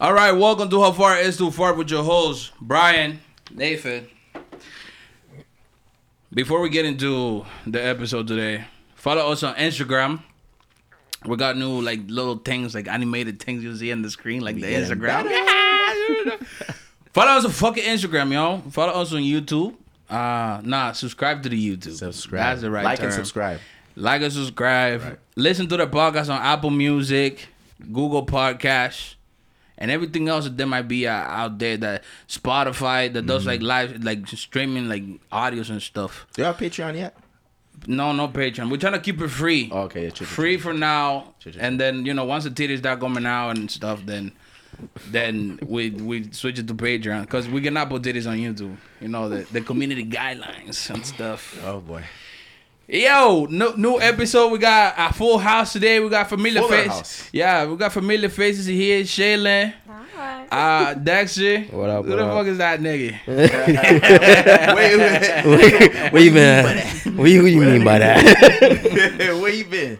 All right, welcome to How Far Is Too Far with your hosts, Brian, Nathan. Before we get into the episode today, follow us on Instagram. We got new like little things, like animated things you see on the screen, like the Instagram. Follow us on fucking Instagram, yo. Follow us on YouTube. Subscribe to the YouTube. Subscribe. That's the right term. Like and subscribe. Right. Listen to the podcast on Apple Music, Google Podcasts, and everything else that there might be out there, that Spotify that does like live, like streaming, like audios and stuff. Do you have Patreon yet? No, no Patreon. We're trying to keep it free. Okay, yeah, free for now. And then, you know, once the titties start coming out and stuff, then we switch it to Patreon, because we cannot put titties on YouTube. You know, the community guidelines and stuff. Oh boy. Yo, new episode. We got a full house today. We got familiar faces. Yeah, we got familiar faces here. Shaylin. Hi. Dexter. What up? Who the fuck is that nigga? Wait. Where you been? What you mean by that? Where you been?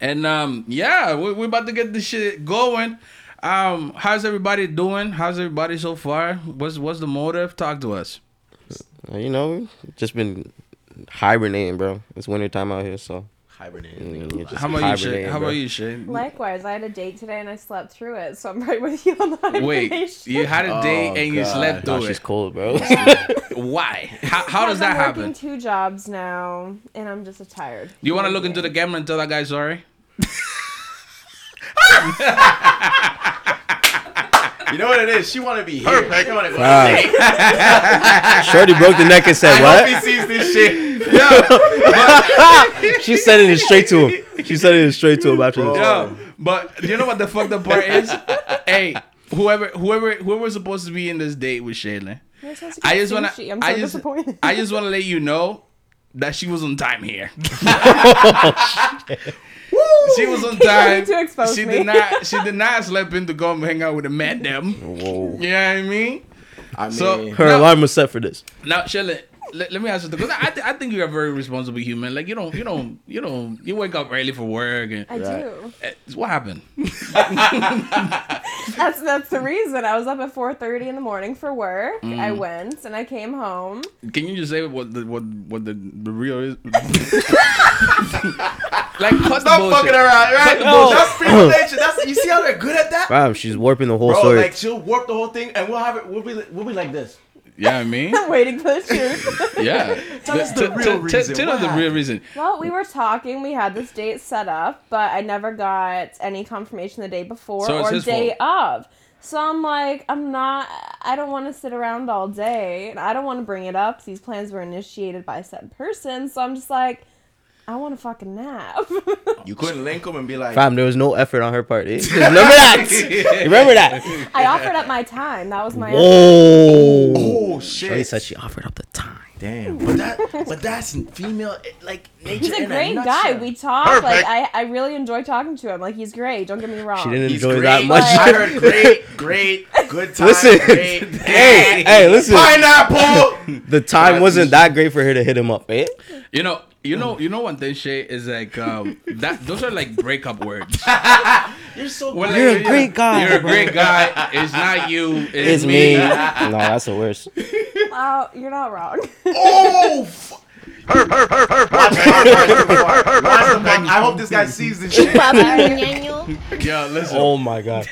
And yeah, we about to get this shit going. How's everybody doing? How's everybody so far? What's the motive? Talk to us. You know, just been hibernating, bro. It's wintertime out here, so hibernating. How about you, Shane? Likewise, I had a date today and I slept through it, so I'm right with you on the hibernation. Wait, you had a date and you slept through it? She's cold, bro. Why? How does that happen? I'm working two jobs now, and I'm just tired. You want to look into the camera and tell that guy sorry? You know what it is? She want to be here. Perfect. Shorty broke the neck and said, "What?" I hope he sees this shit. Yo, she said it straight to him. After this. Yo, but you know what the fucked up part is? Hey, whoever's supposed to be in this date with Shaylin, I just want to let you know that she was on time here. She was on time. She did not sleep in to go and hang out with the madam. Whoa. You know what I mean? So her alarm was set for this. Now, Shaylin, let me ask you something. I think you're a very responsible human. Like you wake up early for work. And I do. What happened? That's the reason. I was up at 4:30 in the morning for work. I went and I came home. Can you just say what the real is? Like, cut the bullshit. Stop fucking around, right? That's privilege. You see how they're good at that? Wow, she's warping the whole story. Like, she'll warp the whole thing, and we'll be like this. Yeah, I mean, waiting for the truth. Yeah, that's the real reason. Tell us the real reason. Well, we were talking. We had this date set up, but I never got any confirmation the day before or day of. So I'm like, I don't want to sit around all day, and I don't want to bring it up. These plans were initiated by said person, so I'm just like, I want a fucking nap. You couldn't link them and be like, "Fam, there was no effort on her part." Remember that. I offered up my time. That was my. Whoa! Oh shit! She said she offered up the time. Damn. But that's female like nature. He's a great guy. Sure. We talk. Perfect. Like I really enjoy talking to him. Like he's great. Don't get me wrong. She didn't enjoy that much. I heard great, good time. Listen, great. hey, listen. Pineapple. The time wasn't that great for her to hit him up, eh? You know one thing, Shay, is like that. Those are like breakup words. You're so good. Well, you're a great guy. You're a great guy. It's not you. It's me. No, that's the worst. Wow, you're not wrong. Oh. I hope this guy sees this shit. Yeah, listen. Oh my god.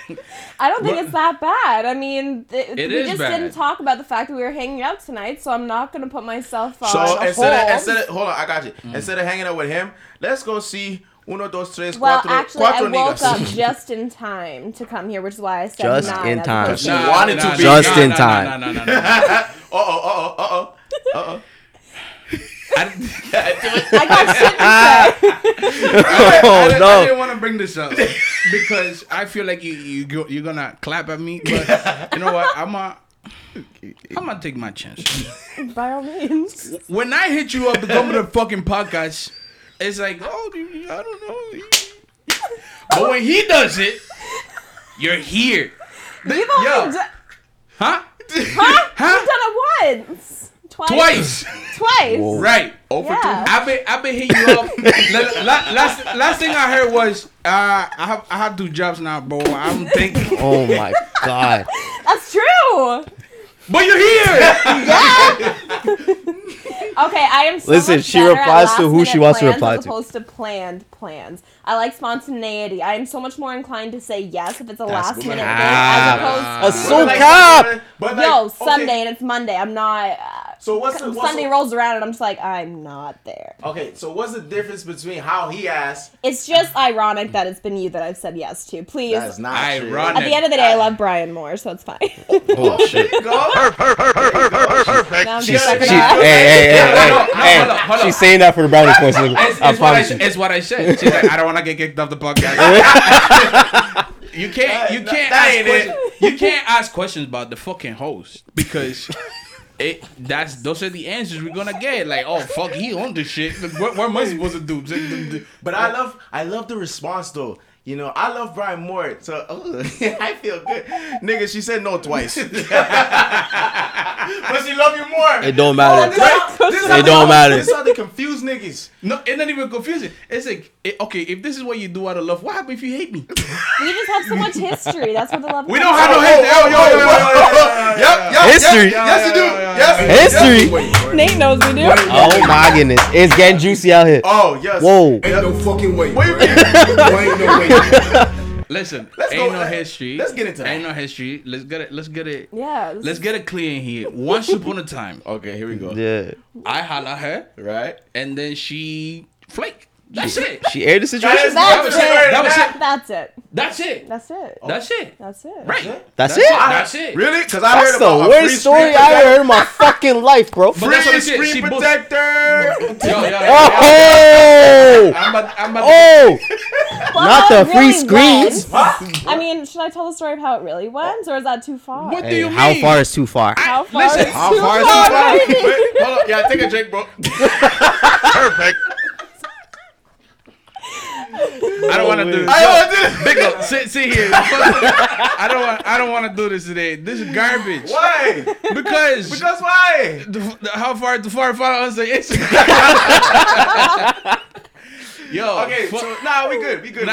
I don't think it's that bad. I mean, we just didn't talk about the fact that we were hanging out tonight, so I'm not gonna put myself on. So instead of hold on, I got you. Instead of hanging out with him, let's go see uno, dos, tres, cuatro. Well, actually, I woke up just in time to come here, which is why I said just in time. She wanted to be just in time. Uh oh. I didn't want to bring this up because I feel like you're gonna clap at me, but you know what? I'm gonna take my chance. By all means. When I hit you up to come to the fucking podcast, it's like, oh, I don't know. But when he does it, you're here. Huh? You've done it once. Twice. Whoa. Right. Over 2. I've been hitting you up. Last thing I heard was I have 2 jobs now, bro. I'm thinking. Oh my God. That's true. But you're here. Yeah. Okay, I am. So listen, much she replies to who she wants to reply to. As opposed to planned plans, I like spontaneity. I am so much more inclined to say yes if it's a last-minute thing as opposed to a soap cop. Yo, Sunday and it's Monday. I'm not. So what's Sunday rolls around and I'm just like, I'm not there. Okay, so what's the difference between how he asked? It's just ironic that it's been you that I've said yes to. Please, that's not ironic. At the end of the day, I love Brian more, so it's fine. Oh shit! Perfect. Hey, she's saying that for the brownie points. It's what I said. She's like, I don't want to get kicked off the podcast. You can't ask questions about the fucking host because those are the answers we're gonna get. Like, oh fuck, he owned this shit. What am I supposed to do? But I love the response though. You know, I love Brian more, so I feel good. Nigga, she said no twice. But she love you more. It don't matter. This is how they confuse niggas. No, it's not even confusing. It's like, okay, if this is what you do out of love, what happens if you hate me? We just have so much history. That's what the love is. We don't have no history. History? Yes, you do. Yes. History? Nate knows we do. Oh, my goodness. It's getting juicy out here. Oh, yes. Whoa. Ain't no fucking way. Ain't no way. Listen, let's get it clear in here. Once upon a time, okay, here we go. Yeah, I holla her, right, and then she flaked. She aired the situation. That's it. Really? Because I heard about the worst story I ever heard in my fucking life, bro. Free screen protector. Oh, not the free screens. I mean, should I tell the story of how it really went, or is that too far? What do you mean? How far is too far? Hold on, yeah, take a drink, bro. Perfect. I don't want to do this. Big up, sit here. I don't want to do this today. This is garbage. Why? Because why? How far? The far follow us on Instagram. Yo. Okay. So now we good. We good.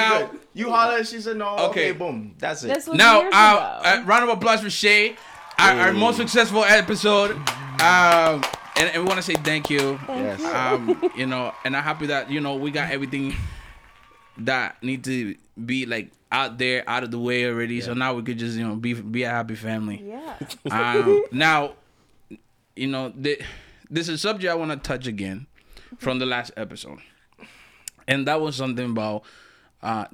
You holler, she said no. Okay. Boom. That's it. Now, round of applause for Shay, our most successful episode. And we want to say thank you. Yes. You know, and I'm happy that we got everything that need to be out there, out of the way already. Yeah. So now we could just be a happy family. Yeah. Now, this is a subject I want to touch again from the last episode, and that was something about.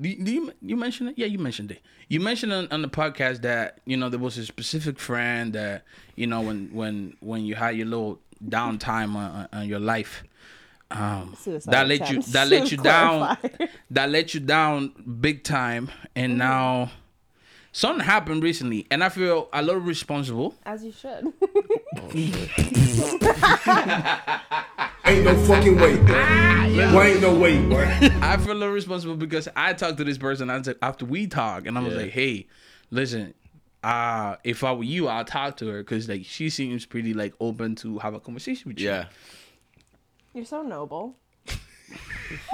You mentioned it? Yeah, you mentioned it. You mentioned on the podcast that there was a specific friend that when you had your little downtime on your life. That let you down big time, and now something happened recently, and I feel a little responsible. As you should. Oh, ain't no fucking way. Ain't no way. I feel a little responsible because I talked to this person after we talked, and I was like, "Hey, listen, if I were you, I'll talk to her because she seems pretty open to have a conversation with you." Yeah. You're so noble.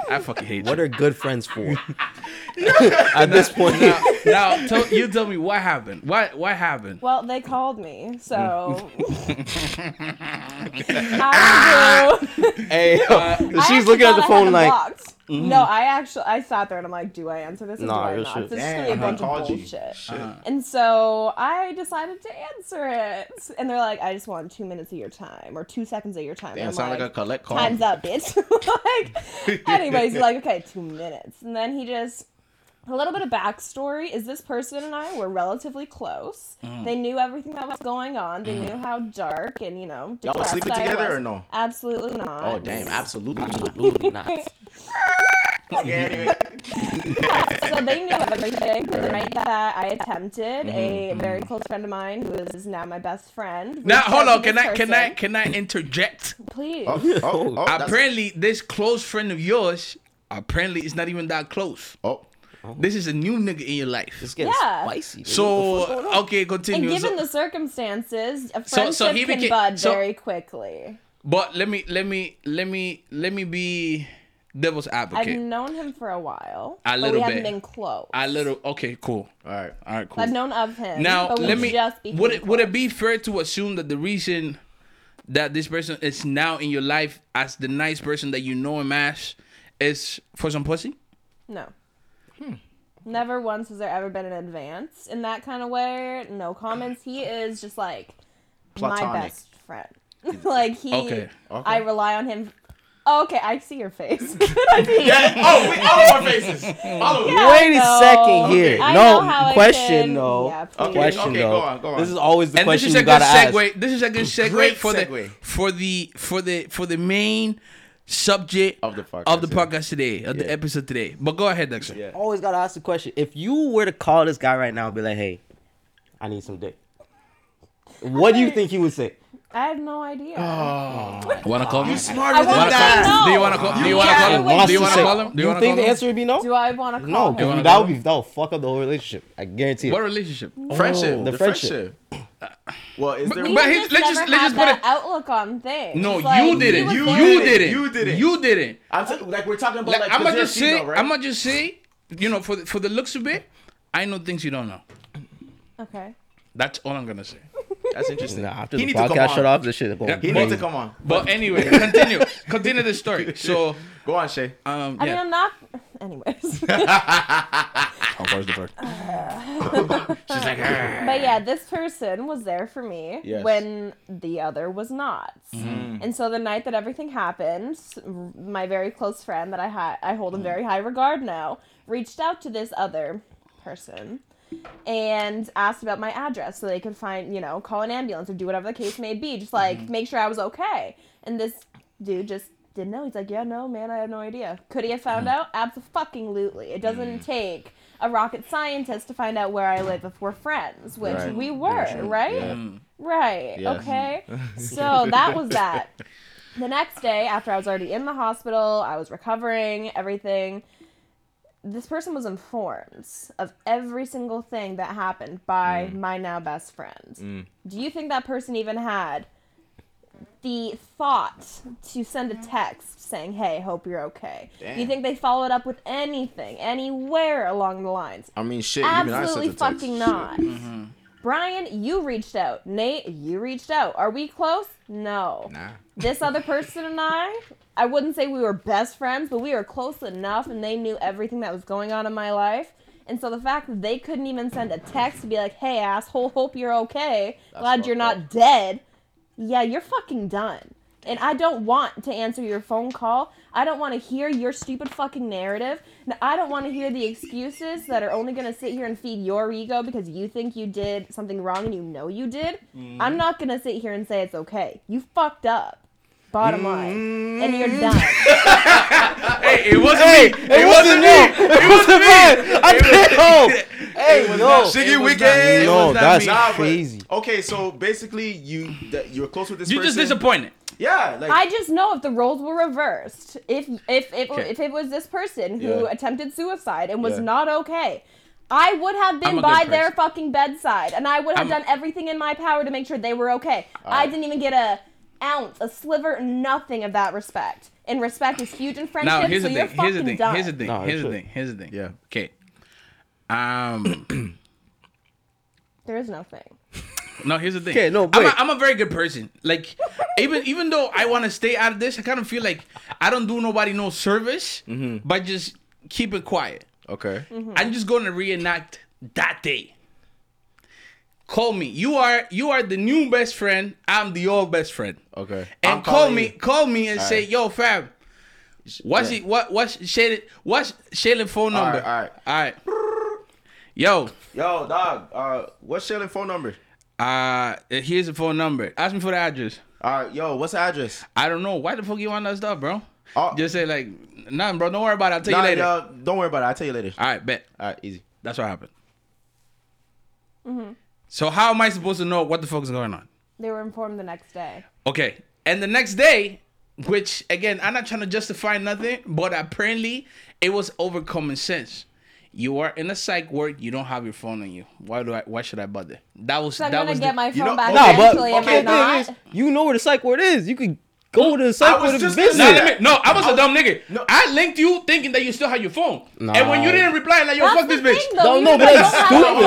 I fucking hate you. What are good friends for? At this point. Now you tell me what happened. What happened? Well, they called me, so. Hey, she's looking at the phone like. Mm-hmm. No, I sat there and I'm like, do I answer this or do I not? Shit. This is really a bunch of bullshit. And so I decided to answer it. And they're like, I just want 2 minutes of your time or 2 seconds of your time. Damn, sound like a collect call. Time's up, bitch. Anyways, he's like, okay, 2 minutes. And then he just... A little bit of backstory is this person and I were relatively close. Mm. They knew everything that was going on. They knew how dark and, y'all were sleeping together or no? Absolutely not. Oh, damn. Absolutely not. Okay, so they knew everything. The night that I attempted, a very close friend of mine, who is now my best friend. Now, hold on. Can I interject? Please. Apparently, this close friend of yours, is not even that close. Oh. This is a new nigga in your life. It's getting spicy. So, okay, continue. And given the circumstances, a friendship can bud very quickly. But let me be devil's advocate. I've known him for a while. We haven't been close. Okay, cool. All right, cool. I've known of him. Now, but would it be fair to assume that the reason that this person is now in your life as the nice person that you know him as is for some pussy? No. Never once has there ever been an advance in that kind of way. No comments. He is just like platonic. My best friend. Like he, okay. I rely on him. Okay, I see your face. Yeah. Oh, we all of our faces. Wait a second here. Go on. This is always the question you gotta ask. This is a good segue for the main subject of the podcast, the episode today. But go ahead, Dexter. Yeah. Always gotta ask the question. If you were to call this guy right now and be like, "Hey, I need some dick," what do you think he would say? I have no idea. Oh, wanna call him? You smarter than that. Do you wanna call him? Do you think the answer would be no? Do I wanna call him? No, because that would fuck up the whole relationship. I guarantee it. What relationship? Friendship. The friendship. Well, is there? But let's just put an outlook on things. No, like, you didn't. Like we're talking about. I'm gonna just say, you know, for the looks of it, I know things you don't know. Okay. That's all I'm gonna say. That's interesting. After the podcast shut off, this shit. He needs to come on. But anyway, continue the story. So go on, Shay. I mean, I'm not. Anyways. How far is the part? She's like, argh. But yeah, this person was there for me when the other was not. Mm. And so the night that everything happened, my very close friend that I hold in very high regard now reached out to this other person and asked about my address so they could find, you know, call an ambulance or do whatever the case may be, just like make sure I was okay. And this dude just didn't know. He's like, yeah, no, man, I had no idea. Could he have found out? Abso-fucking-lutely. It doesn't take a rocket scientist to find out where I live if we're friends, which we were, right? Yeah. Right. Yes. Okay. So that was that. The next day, after I was already in the hospital, I was recovering, everything, this person was informed of every single thing that happened by my now best friend. Mm. Do you think that person even had the thought to send a text saying, hey, hope you're okay? Damn. Do you think they followed up with anything, anywhere along the lines? I mean, shit. Absolutely even I sent the text. Fucking not. Mm-hmm. Brian, you reached out. Nate, you reached out. Are we close? No. Nah. This other person and I wouldn't say we were best friends, but we were close enough and they knew everything that was going on in my life. And so the fact that they couldn't even send a text to be like, hey, asshole, hope you're okay. Glad you're not dead. Yeah, you're fucking done. And I don't want to answer your phone call. I don't want to hear your stupid fucking narrative. I don't want to hear the excuses that are only going to sit here and feed your ego because you think you did something wrong and you know you did. Mm. I'm not going to sit here and say it's okay. You fucked up. Bottom line. Mm. And you're done. Hey, it wasn't me. It wasn't me. It wasn't me. I came home. Hey, no. Shiggy Weekend. No, that's crazy. Okay, so basically you were close with this person. You're just disappointed. Yeah, like I just know if the roles were reversed, if it was this person who attempted suicide and was not okay, I would have been by their fucking bedside and I would have done everything in my power to make sure they were okay. I didn't even get a sliver, nothing of that respect. And respect is huge in friendship. Now, here's the thing. Yeah. Okay. There is no thing. No, here's the thing. Okay, no, I'm a very good person. Like, even though I want to stay out of this, I kind of feel like I don't do nobody no service by just keep it quiet. Okay. Mm-hmm. I'm just going to reenact that day. Call me. You are the new best friend. I'm the old best friend. Okay. And call me and all say, right. Yo, fam, what's Shaylin's phone number? All right. Yo, dog. What's Shaylin's phone number? Here's the phone number. Ask me for the address. Yo, what's the address? I don't know. Why the fuck you want that stuff, bro? Just say like, nothing, bro. Don't worry about it. I'll tell you later. Don't worry about it. I'll tell you later. All right, bet. All right, easy. That's what happened. Mm-hmm. So how am I supposed to know what the fuck is going on? They were informed the next day. Okay, and the next day, which again, I'm not trying to justify nothing, but apparently it was over common sense. You are in a psych ward. You don't have your phone on you. Why should I bother? That was. So I'm gonna get my phone back eventually. Okay, the thing is, you know where the psych ward is. You can go to the circle to visit. No, I was a dumb nigga. No. I linked you thinking that you still had your phone. No. And when you didn't reply, I'm like, yo, fuck this bitch. No, but that's stupid.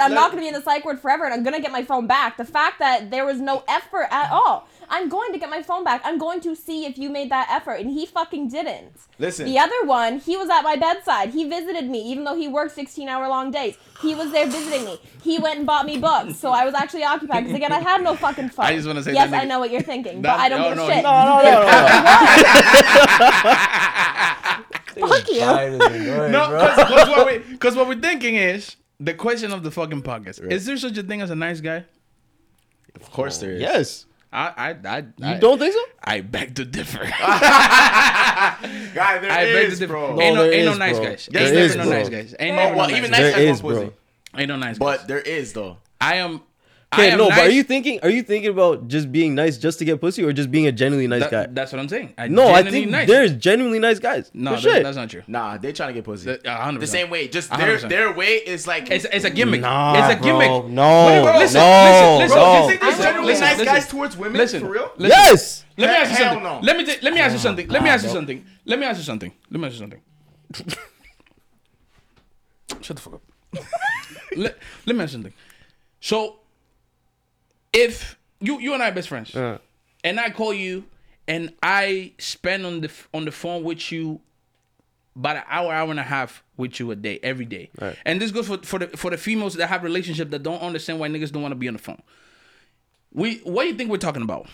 I'm not going to be in the psych ward forever, and I'm going to get my phone back. The fact that there was no effort at all. I'm going to get my phone back. I'm going to see if you made that effort. And he fucking didn't. Listen. The other one, he was at my bedside. He visited me, even though he worked 16-hour-long days. He was there visiting me. He went and bought me books. So I was actually occupied. Because, again, I had no fucking phone. I just want to say yes, I know what you're thinking. But I don't give a shit. No. Fuck you. No, because what we're thinking is the question of the fucking podcast. Right. Is there such a thing as a nice guy? Of course there is. Yes. I don't think so? I beg to differ. God, there is, bro. Ain't no nice guys. There is no nice guys. Ain't no nice guys. Ain't no nice guys. But there is, though. I am nice. But are you thinking about just being nice just to get pussy or just being a genuinely nice guy? That's what I'm saying. I think there's genuinely nice guys. No, that's not true. Nah, they're trying to get pussy. 100%. The same way. Just their way is like... It's a gimmick. Nah, it's a gimmick. Bro, no, bro. Listen. Bro, you think there's genuinely nice guys towards women? Listen, for real? Yes! Let me ask you something. Shut the fuck up. Let me ask you something. So... If you and I are best friends, and I call you, and I spend on the phone with you about an hour and a half with you a day, every day, right. And this goes for the females that have relationships that don't understand why niggas don't want to be on the phone. What do you think we're talking about?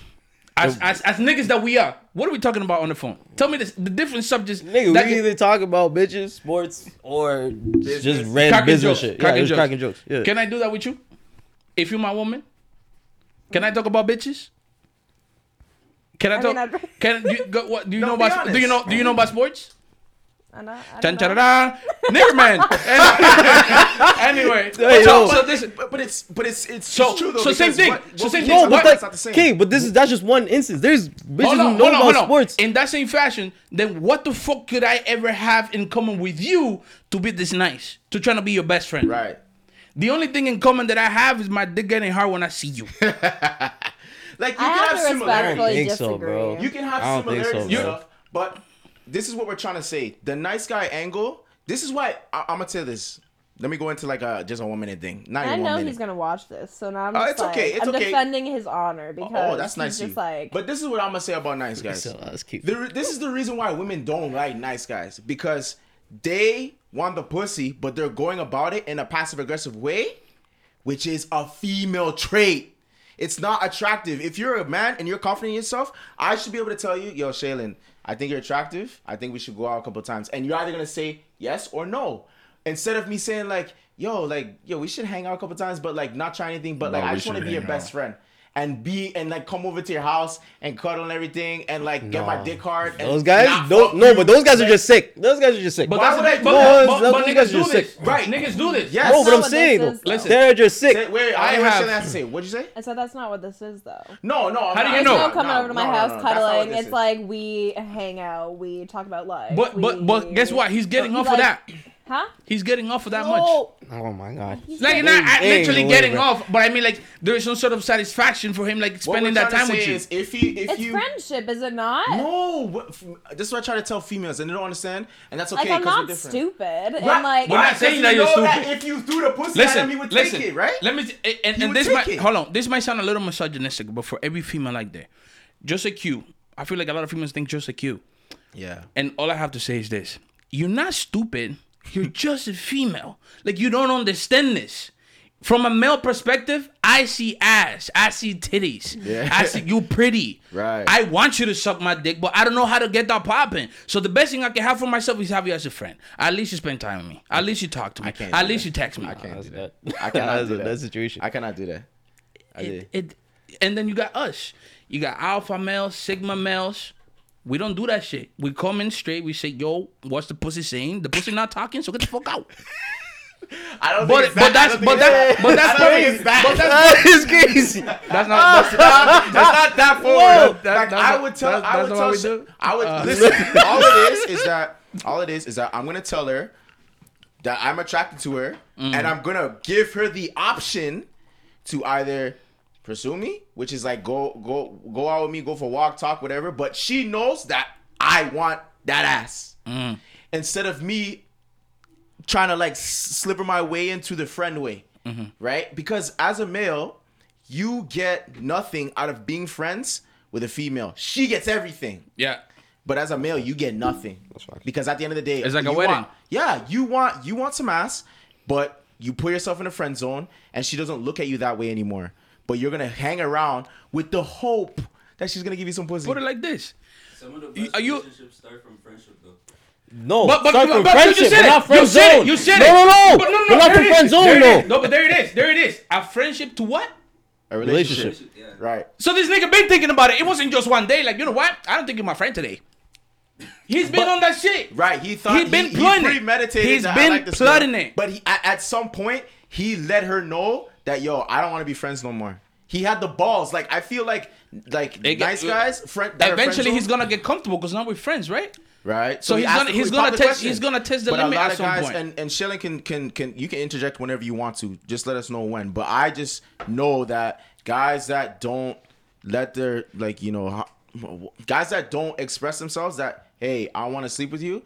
As niggas that we are, what are we talking about on the phone? Tell me the different subjects. Nigga, we either talk about bitches, sports, or just random business shit. Cracking jokes. Yeah. Can I do that with you? If you're my woman. Can I talk about bitches? Do you know about sports? I know. Nigga man. Anyway, but it's true though. So same thing. But that's not the same. Okay, but that's just one instance. There's bitches who know about sports. In that same fashion, then what the fuck could I ever have in common with you to be this nice, to trying to be your best friend? Right. The only thing in common that I have is my dick getting hard when I see you. Like you can have similarities. I think so, bro. You can have similarities and stuff, but this is what we're trying to say. The nice guy angle. This is why I'm gonna say this. Let me go into like just a 1 minute thing. I know he's gonna watch this, so now I'm just defending his honor because that's nice. Just like... But this is what I'm gonna say about nice guys. This is the reason why women don't like nice guys because they want the pussy, but they're going about it in a passive-aggressive way, which is a female trait. It's not attractive. If you're a man and you're confident in yourself, I should be able to tell you, yo, Shaylin, I think you're attractive. I think we should go out a couple of times. And you're either going to say yes or no. Instead of me saying, yo, we should hang out a couple of times, but, not try anything. But, I just want to be your best friend. And come over to your house and cuddle and everything and get my dick hard. Those guys, but those guys are just sick. Those guys are just sick. But niggas do this, right? Niggas do this. Yes. No, but I'm saying, they're just sick. What'd you say? I said that's not what this is, though. No. How do you know? Coming over to my house, cuddling. It's like we hang out, we talk about life. But guess what? He's getting off of that. Huh? He's getting off of that much. Oh my god! He's not literally getting off, but I mean, there is some sort of satisfaction for him, spending that time with you. It's friendship, is it not? No, this is what I try to tell females, and they don't understand, and that's okay. I'm not stupid, we're not saying that you're stupid. That if you threw the pussy at him, he would take it, right? Let me This might sound a little misogynistic, but for every female like that, just a cue. I feel like a lot of females think just a cue. Yeah. And all I have to say is this: you're not stupid. You're just a female. You don't understand this. From a male perspective, I see ass. I see titties. Yeah. I see you pretty. Right. I want you to suck my dick, but I don't know how to get that popping. So the best thing I can have for myself is have you as a friend. At least you spend time with me. At least you talk to me. At least you text me. I can't do that. I cannot do that situation. I cannot do that. And then you got us. You got alpha males, sigma males. We don't do that shit. We come in straight. We say, yo, what's the pussy saying? The pussy not talking, so get the fuck out. I don't think that's crazy. That's not that forward. I would tell. Listen. All it is is that I'm gonna tell her that I'm attracted to her, and I'm gonna give her the option to either pursue me, which is like go out with me, go for a walk, talk, whatever. But she knows that I want that ass. Mm. Instead of me trying to like slipper my way into the friend way, mm-hmm. right? Because as a male, you get nothing out of being friends with a female. She gets everything. Yeah. But as a male, you get nothing. That's right. Because at the end of the day, it's like a wedding. You want some ass, but you put yourself in a friend zone, and she doesn't look at you that way anymore. But you're gonna hang around with the hope that she's gonna give you some pussy. Put it like this: some of the best relationships start from friendship, though. No, but start from friendship, not friend zone. You said it. No. We're not from friend zone, though. No, but there it is. A friendship to what? A relationship. Yeah. Right. So this nigga been thinking about it. It wasn't just one day. Like, you know what? I don't think you're my friend today. He's been on that shit. Right. He thought he'd been premeditated. He's been plotting it. But at some point, he let her know that, yo, I don't want to be friends no more. He had the balls. Like, I feel like nice guys. Eventually, he's gonna get comfortable because now we're friends, right? Right. So he's gonna test the limit at some point. And Shaylin can you can interject whenever you want to. Just let us know when. But I just know that guys that don't let their guys that don't express themselves that, hey, I want to sleep with you,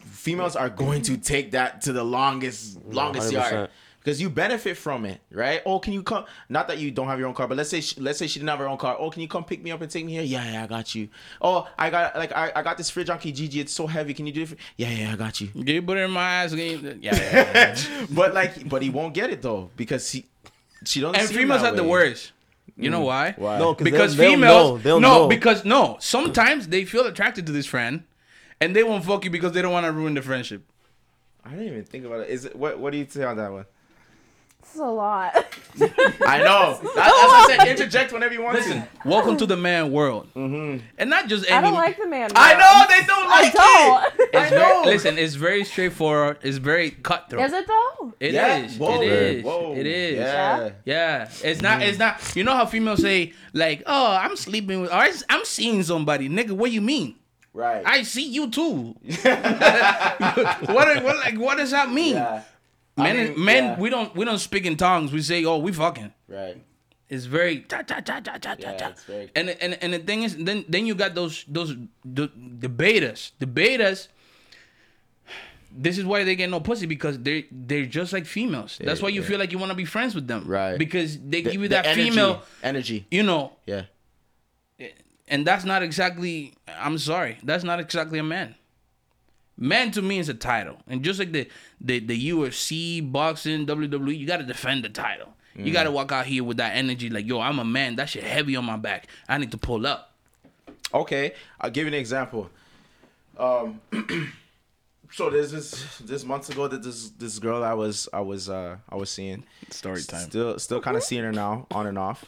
females are going to take that to the longest 100%. Yard because you benefit from it, right? Oh, can you come? Not that you don't have your own car, but let's say she didn't have her own car. Oh, can you come pick me up and take me here? Yeah, I got you. Oh, I got this fridge on Kijiji. It's so heavy. Can you do it? Yeah, I got you. Can you put it in my eyes? Yeah. but he won't get it though because she doesn't. And see females have the worst. You know why? Why? No, because females know. Because sometimes they feel attracted to this friend, and they won't fuck you because they don't want to ruin the friendship. I didn't even think about it. Is it what do you say on that one? This is a lot. I know. That's what I said. Interject whenever you want. Listen, welcome to the man world, mm-hmm. and not just any. I don't like the man world. I know they don't like it. I know. Listen, it's very straightforward. It's very cutthroat. Is it though? It is. Whoa. It is. Yeah. It's not. You know how females say like, "Oh, I'm sleeping with," or "I'm seeing somebody." Nigga, what you mean? Right. I see you too. What does that mean? Yeah. Men, we don't speak in tongues. We say, "Oh, we fucking." Right. It's very and the thing is, then you got those betas. The betas. This is why they get no pussy because they're just like females. That's why you feel like you want to be friends with them, right? Because they give you that female energy. You know. Yeah. And that's not exactly. I'm sorry. That's not exactly a man. Man to me is a title, and just like the UFC, boxing, WWE, you gotta defend the title. Mm. You gotta walk out here with that energy, like, yo, I'm a man. That shit heavy on my back. I need to pull up. Okay, I'll give you an example. So there's this months ago that this girl I was seeing. Story time. Still kind of seeing her now, on and off.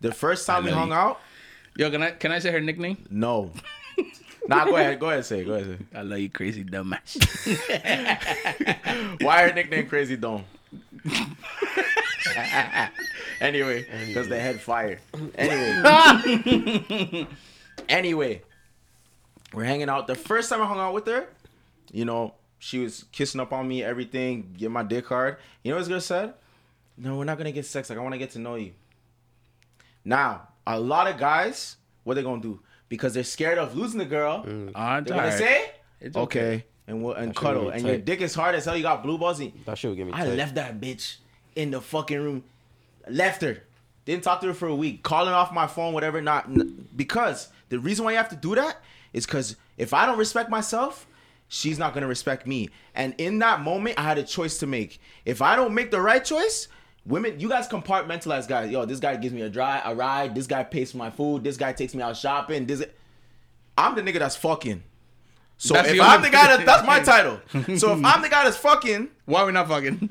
The first time we hung out. Yo, can I say her nickname? No. Nah, go ahead, say it. Go ahead, say it. I love you, crazy dumbass. Why her nickname Crazy Dome? Anyway, because they had fire. Anyway, we're hanging out. The first time I hung out with her, she was kissing up on me, everything, get my dick hard. You know what this girl said? No, we're not gonna get sex. Like, I want to get to know you. Now, a lot of guys, what they gonna do? Because they're scared of losing the girl. Mm. They're going to say, okay, and cuddle. And your dick is hard as hell. You got blue balls. That shit would give me tight. I left that bitch in the fucking room. Left her. Didn't talk to her for a week. Calling off my phone, whatever. Because the reason why you have to do that is because if I don't respect myself, she's not going to respect me. And in that moment, I had a choice to make. If I don't make the right choice... Women, you guys compartmentalize guys. Yo, this guy gives me a ride. This guy pays for my food. This guy takes me out shopping. I'm the nigga that's fucking. So that's if I'm the guy that's my title. So if I'm the guy that's fucking, why are we not fucking?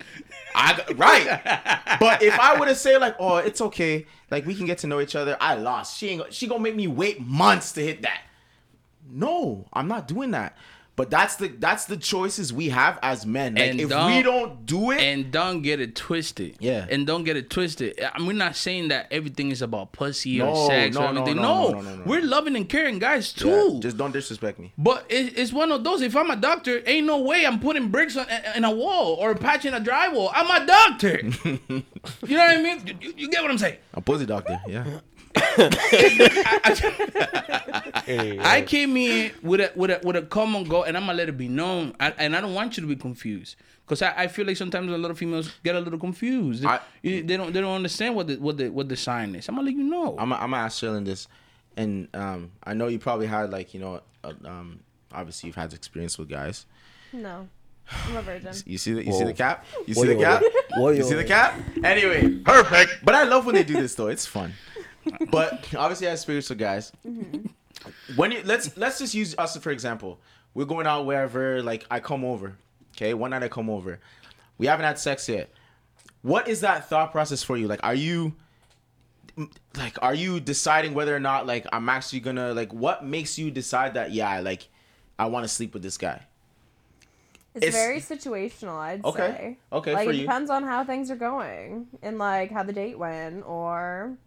Right. But if I were to say like, oh, it's okay, like we can get to know each other. I lost. She gonna make me wait months to hit that. No, I'm not doing that. But that's the choices we have as men. Like, and if we don't do it, and don't get it twisted. Yeah. And don't get it twisted. I mean, we're not saying that everything is about pussy or sex or anything. No. We're loving and caring guys too. Yeah, just don't disrespect me. But it's one of those. If I'm a doctor, ain't no way I'm putting bricks in a wall or patching a drywall. I'm a doctor. You know what I mean? You get what I'm saying? A pussy doctor. Yeah. I came in with a common goal, and I'm gonna let it be known. I don't want you to be confused, because I feel like sometimes a lot of females get a little confused. They don't understand what the sign is. I'm gonna let you know. I'm gonna ask Shaylin this, and I know you probably had, like, you know, obviously you've had experience with guys. No. I'm a virgin. You see the cap? You see the cap? You see the cap? Anyway, perfect. But I love when they do this though. It's fun. But obviously, as spiritual guys, mm-hmm. when you, let's just use us for example. We're going out wherever. Like, I come over, okay. One night I come over. We haven't had sex yet. What is that thought process for you? Like, are you deciding whether or not, like, I'm actually gonna, like, what makes you decide that? Yeah, like, I want to sleep with this guy. It's very situational, I'd say. Okay. Like, it depends on how things are going and, like, how the date went, or.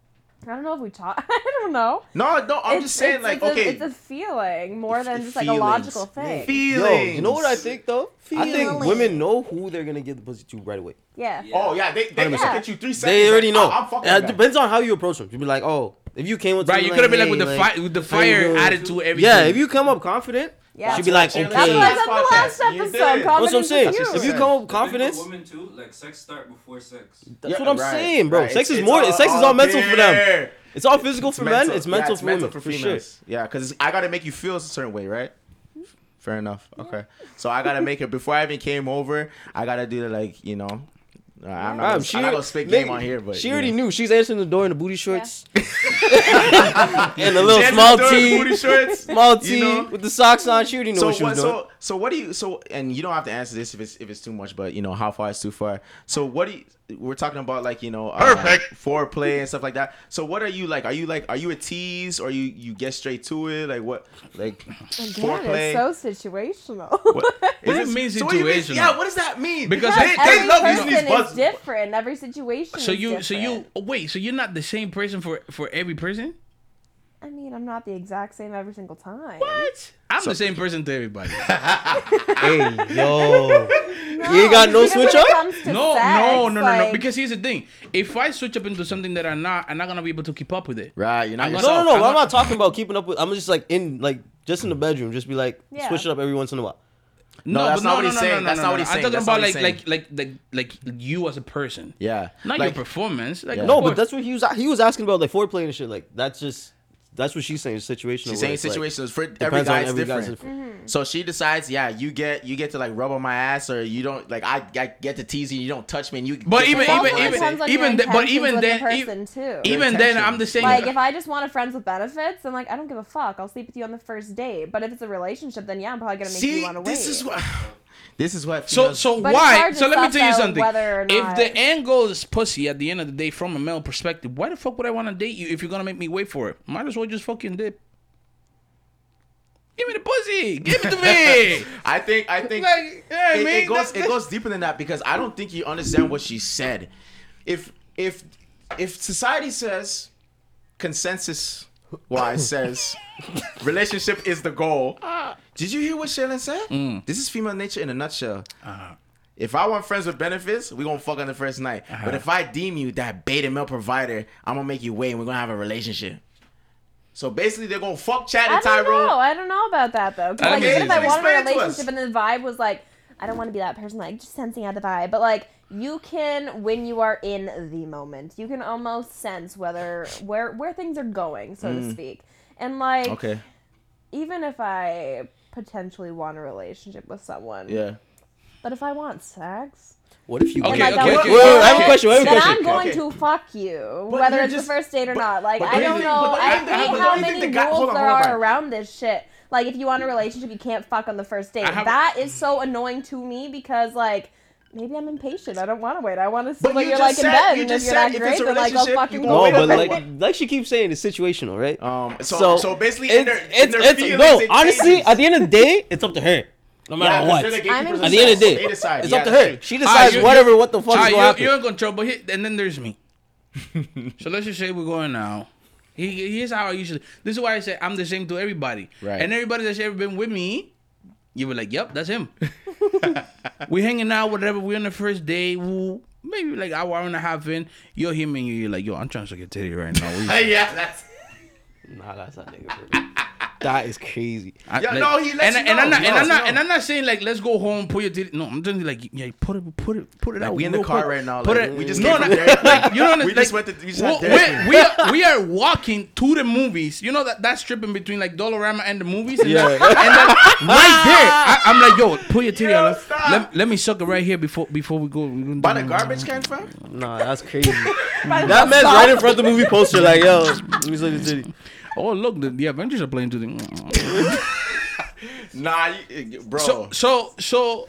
I don't know if we talk. I don't know. No, I'm just saying, like, okay. It's a feeling more than just, like, a logical thing. Feelings. Yo, you know what I think, though? Feelings. I think women know who they're going to give the pussy to right away. Yeah. Oh, yeah. They look at you 3 seconds. They already know. I'm fucking it depends on how you approach them. You'd be like, oh, if you came with something, right, you could have been, like, with the fire attitude, everything. Yeah, if you come up confident. Yeah, she'd be like, okay. That's what I said the last episode. That's what I'm saying. If you come with confidence, women too, like, sex starts before sex. That's what I'm saying, bro. Right. Sex is more. Sex is all mental for them. It's all physical for men. It's mental for women. For sure. Yeah, because I gotta make you feel a certain way, right? Fair enough. Okay, so I gotta make it before I even came over. I gotta do the, like, you know. I'm not gonna spit game on here, but she already knew. She's answering the door in the booty shorts, and a little small tee, you know? With the socks on. She already knew what she was doing. So what do you? So, and you don't have to answer this if it's too much, but, you know, how far is too far. So what do you? We're talking about, like, you know, perfect foreplay and stuff like that. So what are you like? Are you a tease, or you get straight to it? Like, what? Like, again, foreplay. It's so situational. What does it mean situational? Yeah, what does that mean? Because they love using these buzzwords. Different. Every situation. So you're not the same person for every person. I mean, I'm not the exact same every single time. What? I'm the same person to everybody. Hey, yo. No, you ain't got no switch up? No. Because here's the thing. If I switch up into something that I'm not going to be able to keep up with it. Right. You're not. No. I'm not talking about keeping up with. I'm just just in the bedroom. Just be like, switch it up every once in a while. No, that's not what he's saying. That's not what he's saying. I'm talking about like you as a person. Yeah. Not your performance. Like, yeah. No, but that's what he was asking about, like, foreplay and shit. Like, that's what she's saying. Situational. She's saying situational. Like, for every guy, it's different. Mm-hmm. So she decides, yeah, you get to, like, rub on my ass, or you don't, like, I get to tease you, you don't touch me, and you. But even then, I'm the same. Like, if I just want a friends with benefits, I'm like, I don't give a fuck. I'll sleep with you on the first date. But if it's a relationship, then yeah, I'm probably gonna make you want to wait. This is what. So why? So let me tell you something. If the end goal is pussy at the end of the day, from a male perspective, why the fuck would I want to date you if you're gonna make me wait for it? Might as well just fucking dip. Give me the pussy. Give it to me. I think. Like, yeah, it goes deeper than that, because I don't think you understand what she said. If society says, consensus wise says, relationship is the goal. Did you hear what Shaylin said? This is female nature in a nutshell. Uh-huh. If I want friends with benefits, we're going to fuck on the first night. Uh-huh. But if I deem you that beta male provider, I'm going to make you wait, and we're going to have a relationship. So basically, they're going to fuck Chad and Tyrone. I don't know about that, though. Like, even if I wanted a relationship and the vibe was like, I don't want to be that person, like, just sensing out the vibe. But, like, you can, when you are in the moment, you can almost sense where things are going, so to speak. And, like, even if I potentially want a relationship with someone. Yeah. But if I want sex. What if you I have a question. I'm going to fuck you, but whether it's the first date or not. Like, I don't know. I hate how many rules there are around this shit. Like, if you want a relationship, you can't fuck on the first date. That is so annoying to me, because, like, maybe I'm impatient. I don't want to wait. I want to see what you're like in bed. And if you're not great, then, like, I'll fucking go. No, but, like she keeps saying, it's situational, right? So basically, honestly, at the end of the day, it's up to her. No matter what. At the end of the day, it's up to her. She decides what the fuck is going on. You're in control, but and then there's me. So let's just say we're going now. Here's how I usually. This is why I say I'm the same to everybody. Right. And everybody that's ever been with me, you were like, yep, that's him. We're hanging out, whatever. We're on the first day. Woo. Maybe like an hour and a half in. You're him and you're like, yo, I'm trying to get titty right now. Yeah, that's. Nah, that's not nigga. That is crazy. And I'm not saying like let's go home, put your titty. No, I'm just like put it out. We in the car right now. We just came from there. Like, you know, we just went to we are walking to the movies. You know that strip in between like Dollarama and the movies. And yeah. And then right there, I'm like, yo, put your titty out. Let me suck it right here before we go. By the garbage can, fam. Nah, that's crazy. That man's right in front of the movie poster. Like, yo, let me suck your titty. Oh, look, the Avengers are playing today. Nah, bro. So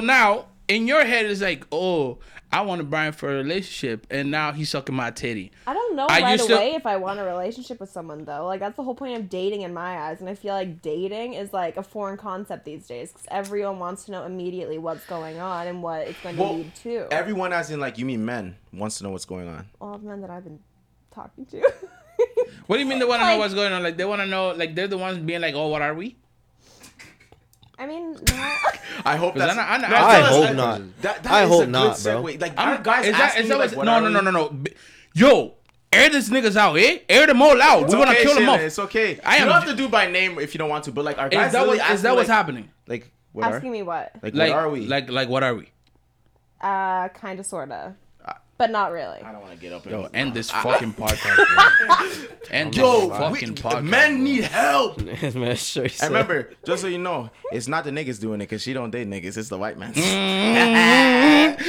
now, in your head, it's like, oh, I want to Brian for a relationship, and now he's sucking my titty. I don't know if I want a relationship with someone, though. Like, that's the whole point of dating in my eyes, and I feel like dating is, like, a foreign concept these days, because everyone wants to know immediately what's going on and what it's going to lead to. Everyone, as in, like, you mean men, wants to know what's going on. All the men that I've been talking to. What do you mean they want to know what's going on? Like, they want to know, like, they're the ones being like, oh, what are we? I mean, no. I hope that's... I hope not. I hope not, bro. Segue. Like, guys asking me, like, No. Yo, air this niggas out, eh? Air them all out. We're going to kill them all. It's okay. You don't have to do by name if you don't want to, but, like, our guys... Is that what's happening? Like, what are... Asking me what? Like, what are we? Like, what are we? Kind of, sort of. But not really. I don't want to get up. Yo, end this fucking podcast. End this fucking podcast. Men need help. Man, sure. And remember, just so you know, it's not the niggas doing it because she don't date niggas. It's the white man.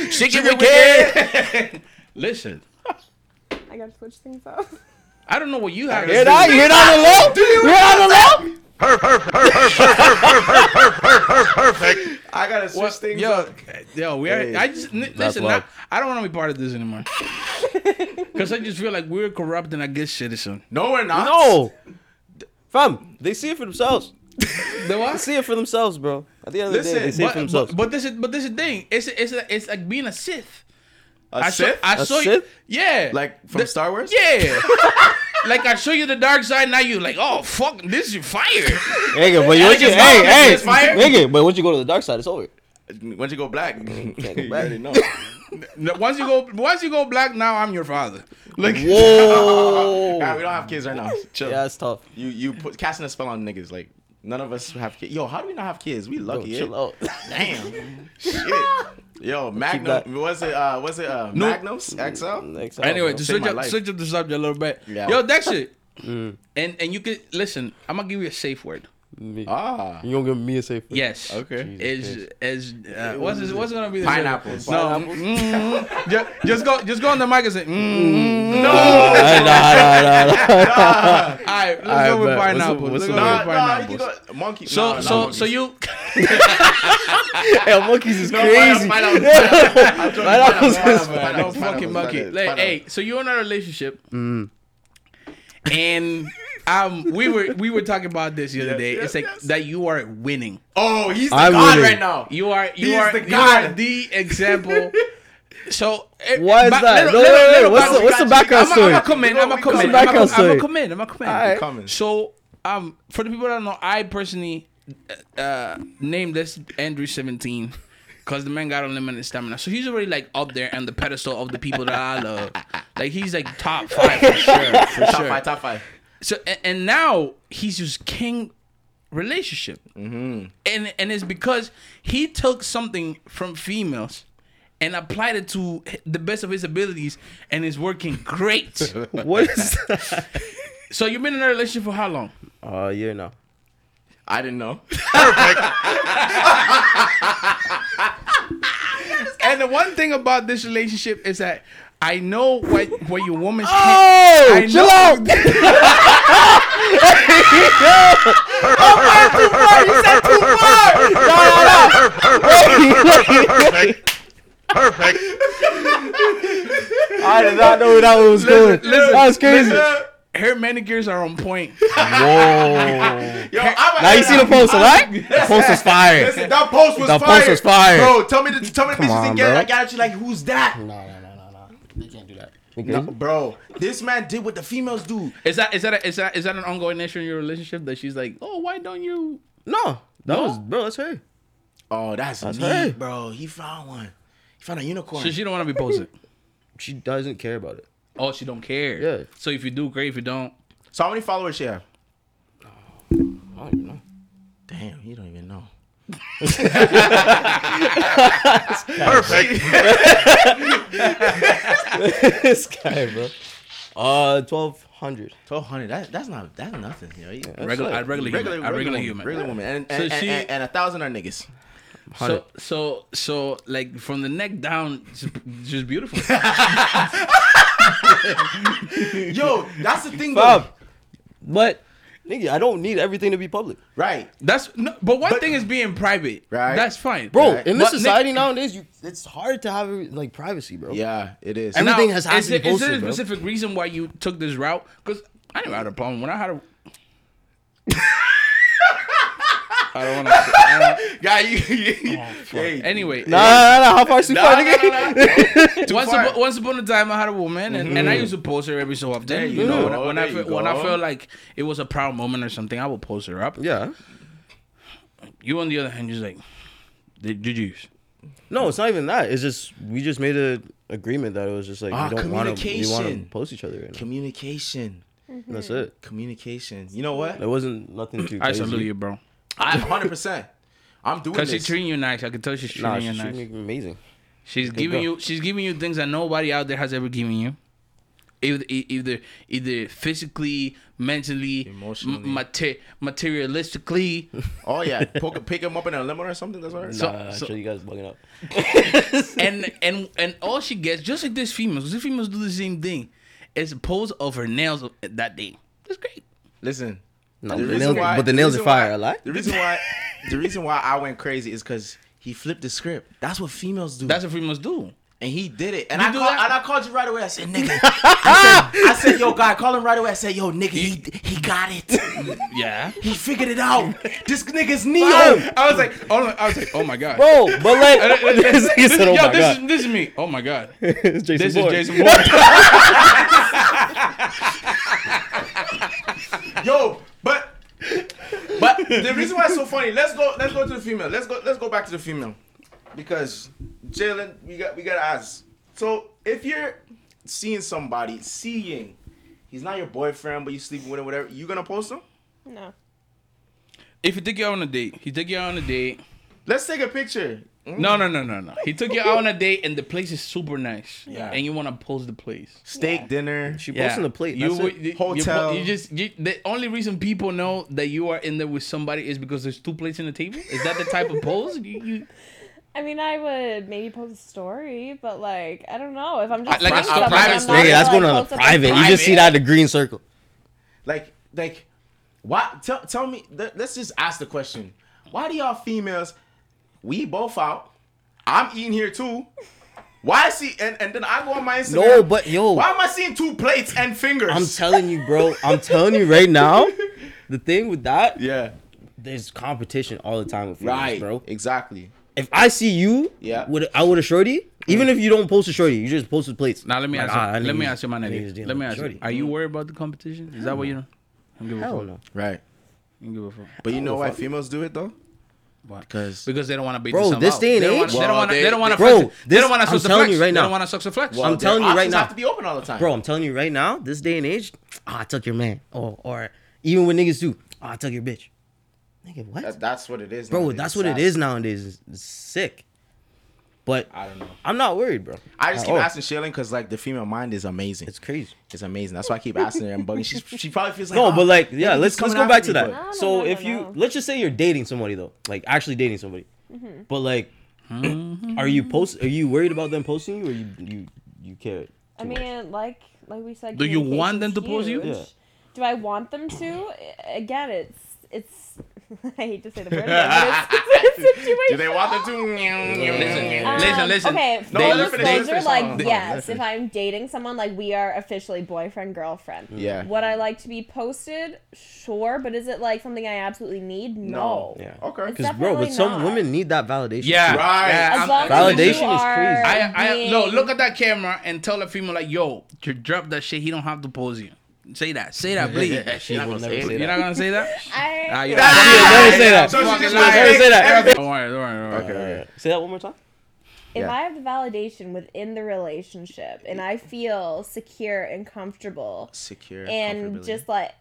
Chicken wicked. Listen. I got to switch things up. I don't know what you have. You're not alone. You're not alone. Perfect. I gotta switch things up. Yo, listen. I don't want to be part of this anymore. Because I just feel like we're corrupt and a good citizen. No, we're not. No, fam. They see it for themselves. They see it for themselves, bro. At the end of the day, they see it for themselves. But this is the thing. It's like being a Sith. A Sith? Yeah. Like from Star Wars? Yeah. Like I show you the dark side, now you like, oh fuck, this is fire. Nigga, but once you go to the dark side, it's over. Once you go black, you can't go black. You already know. once you go black, now I'm your father. Like, whoa. God, we don't have kids right now. Chill. Yeah, it's tough. You casting a spell on niggas, like none of us have kids. Yo, how do we not have kids? We lucky. Yo, chill out. Damn. Shit. Yo, Magnum, Magnums XL? Anyway, to switch up the subject a little bit. Yeah. Yo, Dexter, and you could, listen, I'm going to give you a safe word. Me. Ah. You're going to give me a safe word? Yes. Okay. What's going to be the pineapples. Pineapples? No. Just go on the mic and say, No. Nah. All right, let's go with pineapples. Let's go with pineapples. Monkey. So you... Yo, monkeys is crazy. No fucking monkey. Like, hey, so you're in a relationship, and we were talking about this the other day. It's like that you are winning. Oh, he's the god right now. You are the example. So why is that? No. What's the background story? I'm gonna come in. So for the people that don't know, I personally. Name this Andrew 17 because the man got unlimited stamina, so he's already like up there on the pedestal of the people that I love. Like he's like top 5 for sure. Top 5. So and now he's just king relationship, and it's because he took something from females and applied it to the best of his abilities, and it's working great. What is that? So you've been in a relationship for how long? A year now. I didn't know. Perfect. And the one thing about this relationship is that I know what your woman's... Oh! Chill out! Perfect. Perfect. I did not know that was good. That was crazy. Her manicures are on point. Whoa. Yo, now you see the post, right? The post was fire. Listen, that post was fire. Bro, tell me the pictures again. I got you like, who's that? No. We can't do that. No, bro, this man did what the females do. Is that an ongoing issue in your relationship that she's like, oh, why don't you? No, that was bro, that's her. Oh, that's me, bro. He found one. He found a unicorn. So she don't want to be posted. She doesn't care about it. Oh, she don't care. Yeah. So if you do, great. If you don't, so how many followers she have? I don't even know. Damn, you don't even know. That's perfect. This guy, bro. 1,200. 1,200. That's nothing. You know? Yeah, regular human. And 1,000 are niggas. 100. So like from the neck down, just beautiful. Yo, that's the thing, bro. But nigga, I don't need everything to be public. Right. But one thing is being private. Right. That's fine. Bro, right. In this society nowadays, it's hard to have like privacy, bro. Yeah, it is. Everything has to be posted. Is there a specific reason why you took this route? Because I never had a problem when I had a I don't want to. Guy, you. Oh, hey, anyway. No. How far is too far again? Once upon a time, I had a woman, and I used to post her every so often. There you know, when I felt like it was a proud moment or something, I would post her up. Yeah. You on the other hand, just like, did you? No, it's not even that. It's just we just made an agreement that it was just like we want to post each other. Right now. Communication. Mm-hmm. That's it. Communication. You know what? It wasn't nothing too crazy. I salute you, bro. 100%. I'm doing this. Because she's treating you nice. I can tell she's treating you nice. She's amazing. She's giving you things that nobody out there has ever given you. Either physically, mentally, emotionally, materialistically. Oh yeah, pick him up in a limo or something. That's all right. So sure you guys bugging up. and all she gets, just like these females. These females do the same thing. It's a pose of her nails that day. That's great. Listen. No, the nails are fire. The reason why I went crazy is because he flipped the script. That's what females do. And he did it. And I called you right away. I said, nigga. I said, yo, guy, call him right away. I said, yo, nigga, he got it. Yeah. He figured it out. This nigga's Neo. I was like, oh my god, bro. But like, this is me. Oh my god. This is Jason Bourne. Yo, but the reason why it's so funny, let's go to the female. Let's go back to the female. Because Shaylin, we got to ask. So if you're seeing somebody, he's not your boyfriend, but you sleeping with him, whatever, you gonna post him? No. If he took you out on a date, let's take a picture. No. He took you out on a date, and the place is super nice. Yeah. And you want to post the place. Steak dinner. She posting the plate. Hotel. The only reason people know that you are in there with somebody is because there's two plates on the table. Is that the type of pose? I mean, I would maybe post a story, but like, I don't know if I'm just like a private story. That's going on private. You just see that the green circle. Like, why? Tell me. Let's just ask the question. Why do y'all females? We both out. I'm eating here too. Why I see and then I go on my Instagram. No, but yo, why am I seeing two plates and fingers? I'm telling you, bro. I'm telling you right now. The thing with that, there's competition all the time with females, bro. Exactly. If I see you, with a shorty, even if you don't post a shorty, you just post the plates. Now let me ask you, my nigga. Let me ask you. Are you worried about the competition? Is that what you know? I don't give a fuck. Right. I don't give a fuck. But you know why females do it though? Because they don't want to beat themselves up. Bro, this day and age, they don't want to flex. They don't want to flex. I'm telling you right now. They don't want to flex the flex. I'm telling you right now. Have to be open all the time. Bro, I'm telling you right now. This day and age, I took your man. Or even when niggas do, I took your bitch. Nigga, what? That's what it is, bro. Nowadays. That's what it is nowadays. It's sick. But I don't know. I'm not worried, bro. I just keep asking Shaylin because like the female mind is amazing. It's crazy. It's amazing. That's why I keep asking her and bugging. She probably feels like let's go back to that. So if you let's just say you're dating somebody though, like actually dating somebody, but like, are you worried about them posting you or you care? I mean, like we said, do you want them to post you? Yeah. Do I want them to? Again, it's I hate to say the word. Do they want the two? Listen. Okay, those are like, yes, if I'm dating someone, like, we are officially boyfriend, girlfriend. Yeah. Would I like to be posted? Sure, but is it like something I absolutely need? No. Yeah. Okay. Because, bro, but some women need that validation. Yeah. Right. Yeah. Validation is crazy. No, look at that camera and tell the female, like, yo, you drop that shit, he don't have to pose you. Say that, please. You're not gonna say that. You're never say that. Don't worry. Okay. Say that one more time. If I have the validation within the relationship and I feel secure and comfortable, and just like.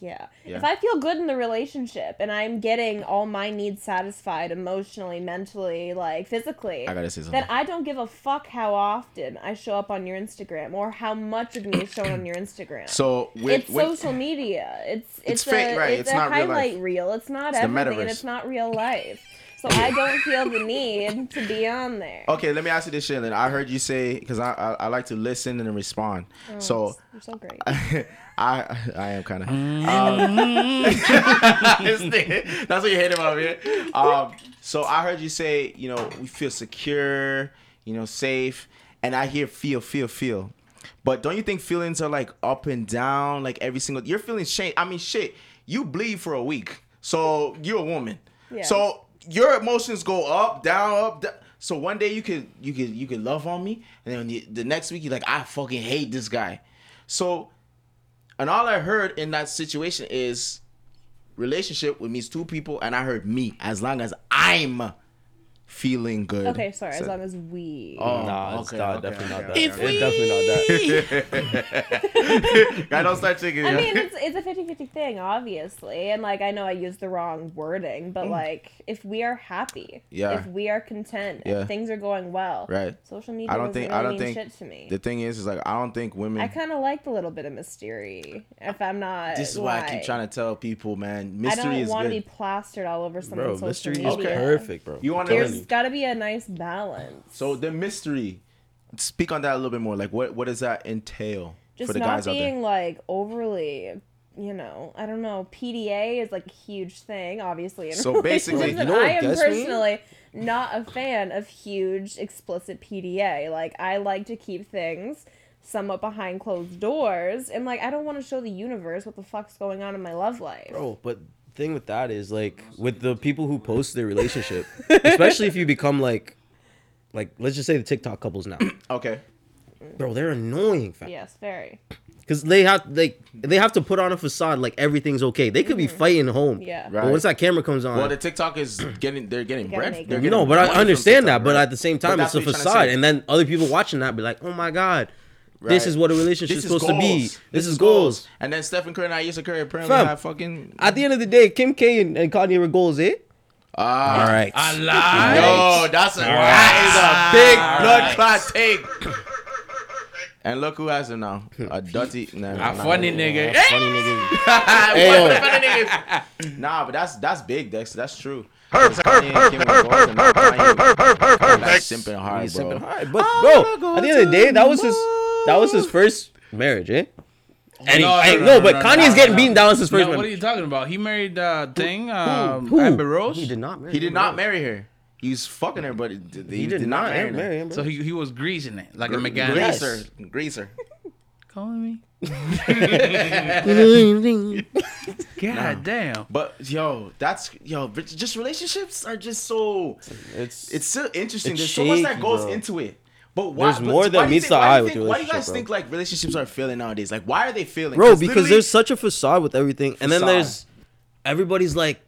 Yeah. If I feel good in the relationship and I'm getting all my needs satisfied emotionally, mentally, like physically, I gotta say something. Then I don't give a fuck how often I show up on your Instagram or how much of me is shown on your Instagram. So it's social media. It's fake, right? It's a not highlight real life. Reel. It's not everything, and it's not real life. So I don't feel the need to be on there. Okay, let me ask you this, Shaylin. I heard you say, because I like to listen and respond. Oh, so you're so great. I am kind of. That's what you hate about me. So I heard you say, you know, we feel secure, you know, safe, and I hear feel. But don't you think feelings are like up and down, like every single? Your feelings change. I mean, shit, you bleed for a week, so you're a woman. Yeah. So. Your emotions go up, down, up, down. So one day you could love on me, and then the next week you're like, I fucking hate this guy. So, and all I heard in that situation is relationship with means two people, and I heard me. As long as I'm feeling good. Okay, sorry. So, as long as we. Oh, no, it's definitely not that. It's definitely not that. I don't start thinking. I mean, it's a 50-50 thing, obviously. And, like, I know I used the wrong wording, but, like, if we are happy, if we are content, if things are going well, right. Social media doesn't mean shit to me. The thing is like, I don't think women. I kind of like the little bit of mystery, if I'm not. This is why I keep trying to tell people, man. Mystery is good. I don't want to be plastered all over someone's social media. Mystery is perfect, bro. You want to. It's got to be a nice balance. So the mystery, speak on that a little bit more. Like, what does that entail for the guys out there? Just not being, like, overly, you know, I don't know. PDA is, like, a huge thing, obviously. So basically, you know what I am personally not a fan of huge, explicit PDA. Like, I like to keep things somewhat behind closed doors. And, like, I don't want to show the universe what the fuck's going on in my love life. Bro, but thing with that is, like, with the people who post their relationship, especially if you become like let's just say the TikTok couples now. Okay, bro, they're annoying. Yes, very. Because they have to put on a facade like everything's okay. They could be fighting home. Yeah, right. But once that camera comes on, well, the TikTok is getting bread. No, but I understand that. Right? But at the same time, it's a facade, and then other people watching that be like, oh my god. Right. This is what a relationship is supposed to be. This is goals. And then Stephen Curry and Ayesha Curry apparently have fucking. At the end of the day, Kim K and Kanye were goals, eh? All right. I lied. No, that is a big blood clot take. And look who has him now. A dirty. Funny nigga. Nah, but that's big, Dexter. That's true. Perfect. Simping hard, bro. But bro, at the end of the day, that was his. That was his first marriage, eh? Kanye's getting beaten down as his first marriage. What are you talking about? He married Thing, Amber Rose. He did not marry her. He's fucking her, but he did not marry her. So he was greasing it like a mechanic. Greaser. Calling me. God damn. But yo, just relationships are just so. It's so interesting. There's so much that goes into it. But why? There's more than meets the eye with relationships. Why do you guys think like relationships are failing nowadays? Like, why are they failing? Bro, because there's such a facade with everything, and then there's everybody's like,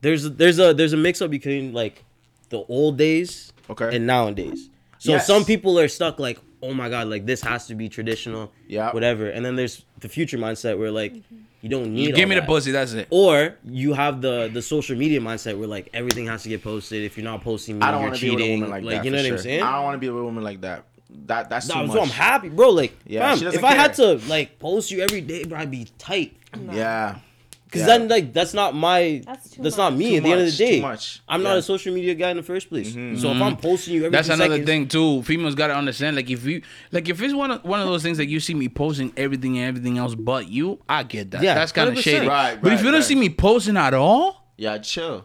there's a mix up between like the old days and nowadays. So some people are stuck like, oh my god, like this has to be traditional, whatever. And then there's the future mindset where like you don't need. Give me the pussy, that's it. Or you have the social media mindset where like everything has to get posted. If you're not posting, I don't want to be with a woman like that. You know what I'm saying? I don't want to be with a woman like that. That's too much. So I'm happy, bro. Like, fam, if I had to like post you every day, bro, I'd be tight. Yeah. Because then, like, that's not me. At the end of the day, I'm not a social media guy in the first place. Mm-hmm. So if I'm posting you every 2 seconds, that's another thing too. Females gotta understand. Like, if it's one of those things that you see me posting everything and everything else but you, I get that. Yeah, that's kind of shady. Right, but if you don't see me posting at all, Yeah, chill.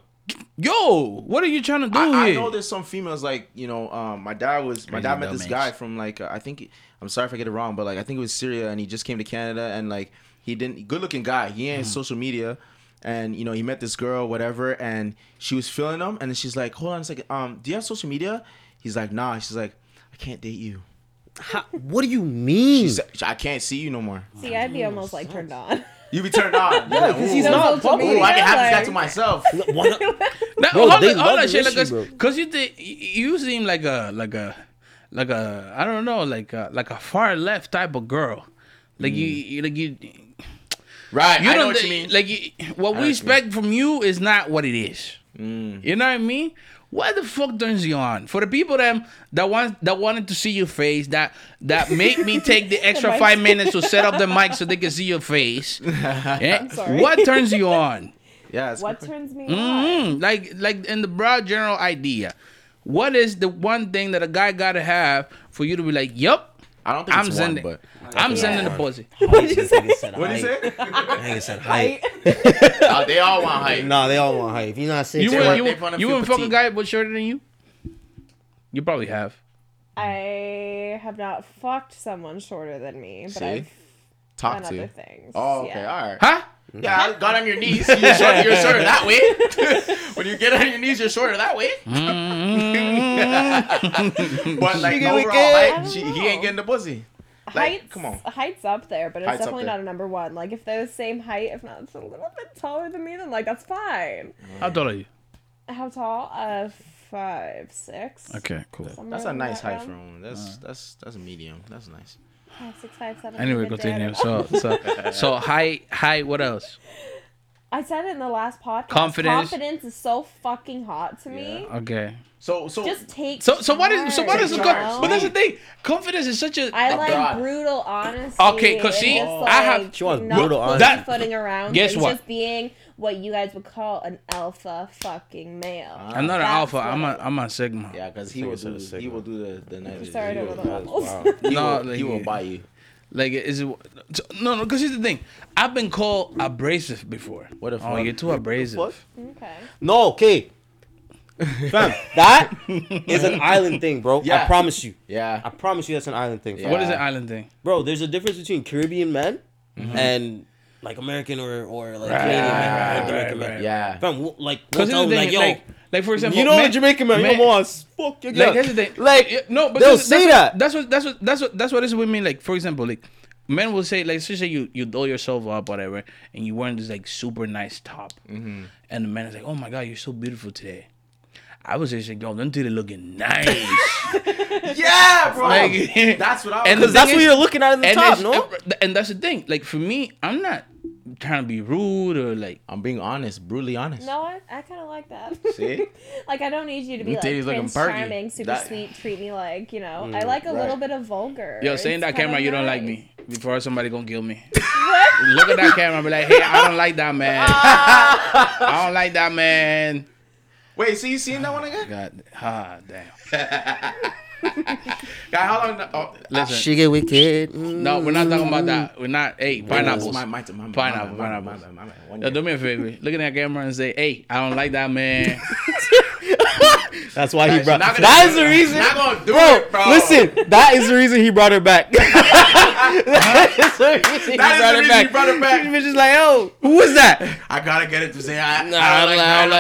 Yo, what are you trying to do here? I know there's some females like, you know, my dad met this guy from like, I think, I'm sorry if I get it wrong, but like, I think it was Syria, and he just came to Canada, and like, he didn't, good looking guy. He ain't social media. And, you know, he met this girl, whatever, and she was feeling him. And then she's like, hold on a second. Do you have social media? He's like, nah. She's like, I can't date you. What do you mean? She's like, I can't see you no more. See, I'd be almost like turned on. You be turned on. Yeah, because he's not public. I can have this guy to myself. Because you seem like a, I don't know, like a far left type of girl. Like you. Right, you I know what you mean. Like, what we expect from you is not what it is. Mm. You know what I mean? What the fuck turns you on? For the people that wanted to see your face, that make me take the extra 5 minutes to set up the mic so they can see your face. Yeah? What turns you on? Yeah. What turns me on? Like in the broad general idea, what is the one thing that a guy gotta have for you to be like, yup? I don't think I'm sending. One, but I'm sending the pussy. What did you say? What did you say? I think it said height. Oh, they all want height. No, they all want height. If you're not 6'1", you wouldn't fuck a guy but shorter than you. You probably have. I have not fucked someone shorter than me, but I've talked to other things. Oh, okay, yeah. All right. Huh? Yeah, I got on your knees. You're shorter that way. When you get on your knees, you're shorter that way. But like overall height, he ain't getting the pussy. Like, heights, come on. Height's up there, but it's definitely not a number one. Like if they're the same height, if not it's a little bit taller than me, then like that's fine. How tall are you? How tall? 5'6". Okay, cool. That's a nice height for him. That's a medium. That's nice. 5'6", 5'7". Anyway, continue. So height. What else? I said it in the last podcast. Confidence is so fucking hot to me. Yeah. Okay. So just take. So what is the? But that's the thing. Confidence is such a. I like brutal honesty. Okay, cause see, I have. She wants brutal honesty. Not footing around. Guess what? Just being what you guys would call an alpha fucking male. I'm not an alpha. I'm a sigma. Yeah, cause he will do the nice. Sorry to the levels. No, he will buy you. Like is it, no because here's the thing, I've been called abrasive before. What if you're too abrasive? Okay. No, okay. Fam, that is an island thing, bro. Yeah. I promise you. Yeah. I promise you that's an island thing. Yeah. What is an island thing? Bro, there's a difference between Caribbean men and like American or like Canadian men. American men. Yeah. Fam, like because here's the thing, like for example, you know, man, Jamaican man, you want fuck your guy. Like that's the thing. Like no, but they'll say that. That's what this would mean. Like for example, like men will say, like say you doll yourself up, whatever, and you wearing this like super nice top, and the man is like, oh my god, you're so beautiful today. I was just like, yo, them titties looking nice. Yeah, bro. Like, that's what I was. Because that's what you're looking at in the top, no? And that's the thing. Like for me, I'm not trying to be rude or like I'm being honest, brutally honest. No, I kind of like that. See, like I don't need you to be like charming, super sweet, treat me like you know. I like a little bit of vulgar. Yo, saying that camera, you don't like me. Before somebody gonna kill me. What? Look at that camera, be like, hey, I don't like that man. I don't like that man. Wait, so you seen that one again? God, damn. God, how long? Listen, she get wicked. No, we're not talking about that. We're not. Hey, pineapples. Pineapple. Do me a favor. Look at that camera and say, "Hey, I don't like that man." That's why he brought. That is the reason. Not gonna do it, bro. Listen, that is the reason he brought her back. That is the reason he brought her back. She was just like, "Yo, who was that?" I gotta get it to say, "I don't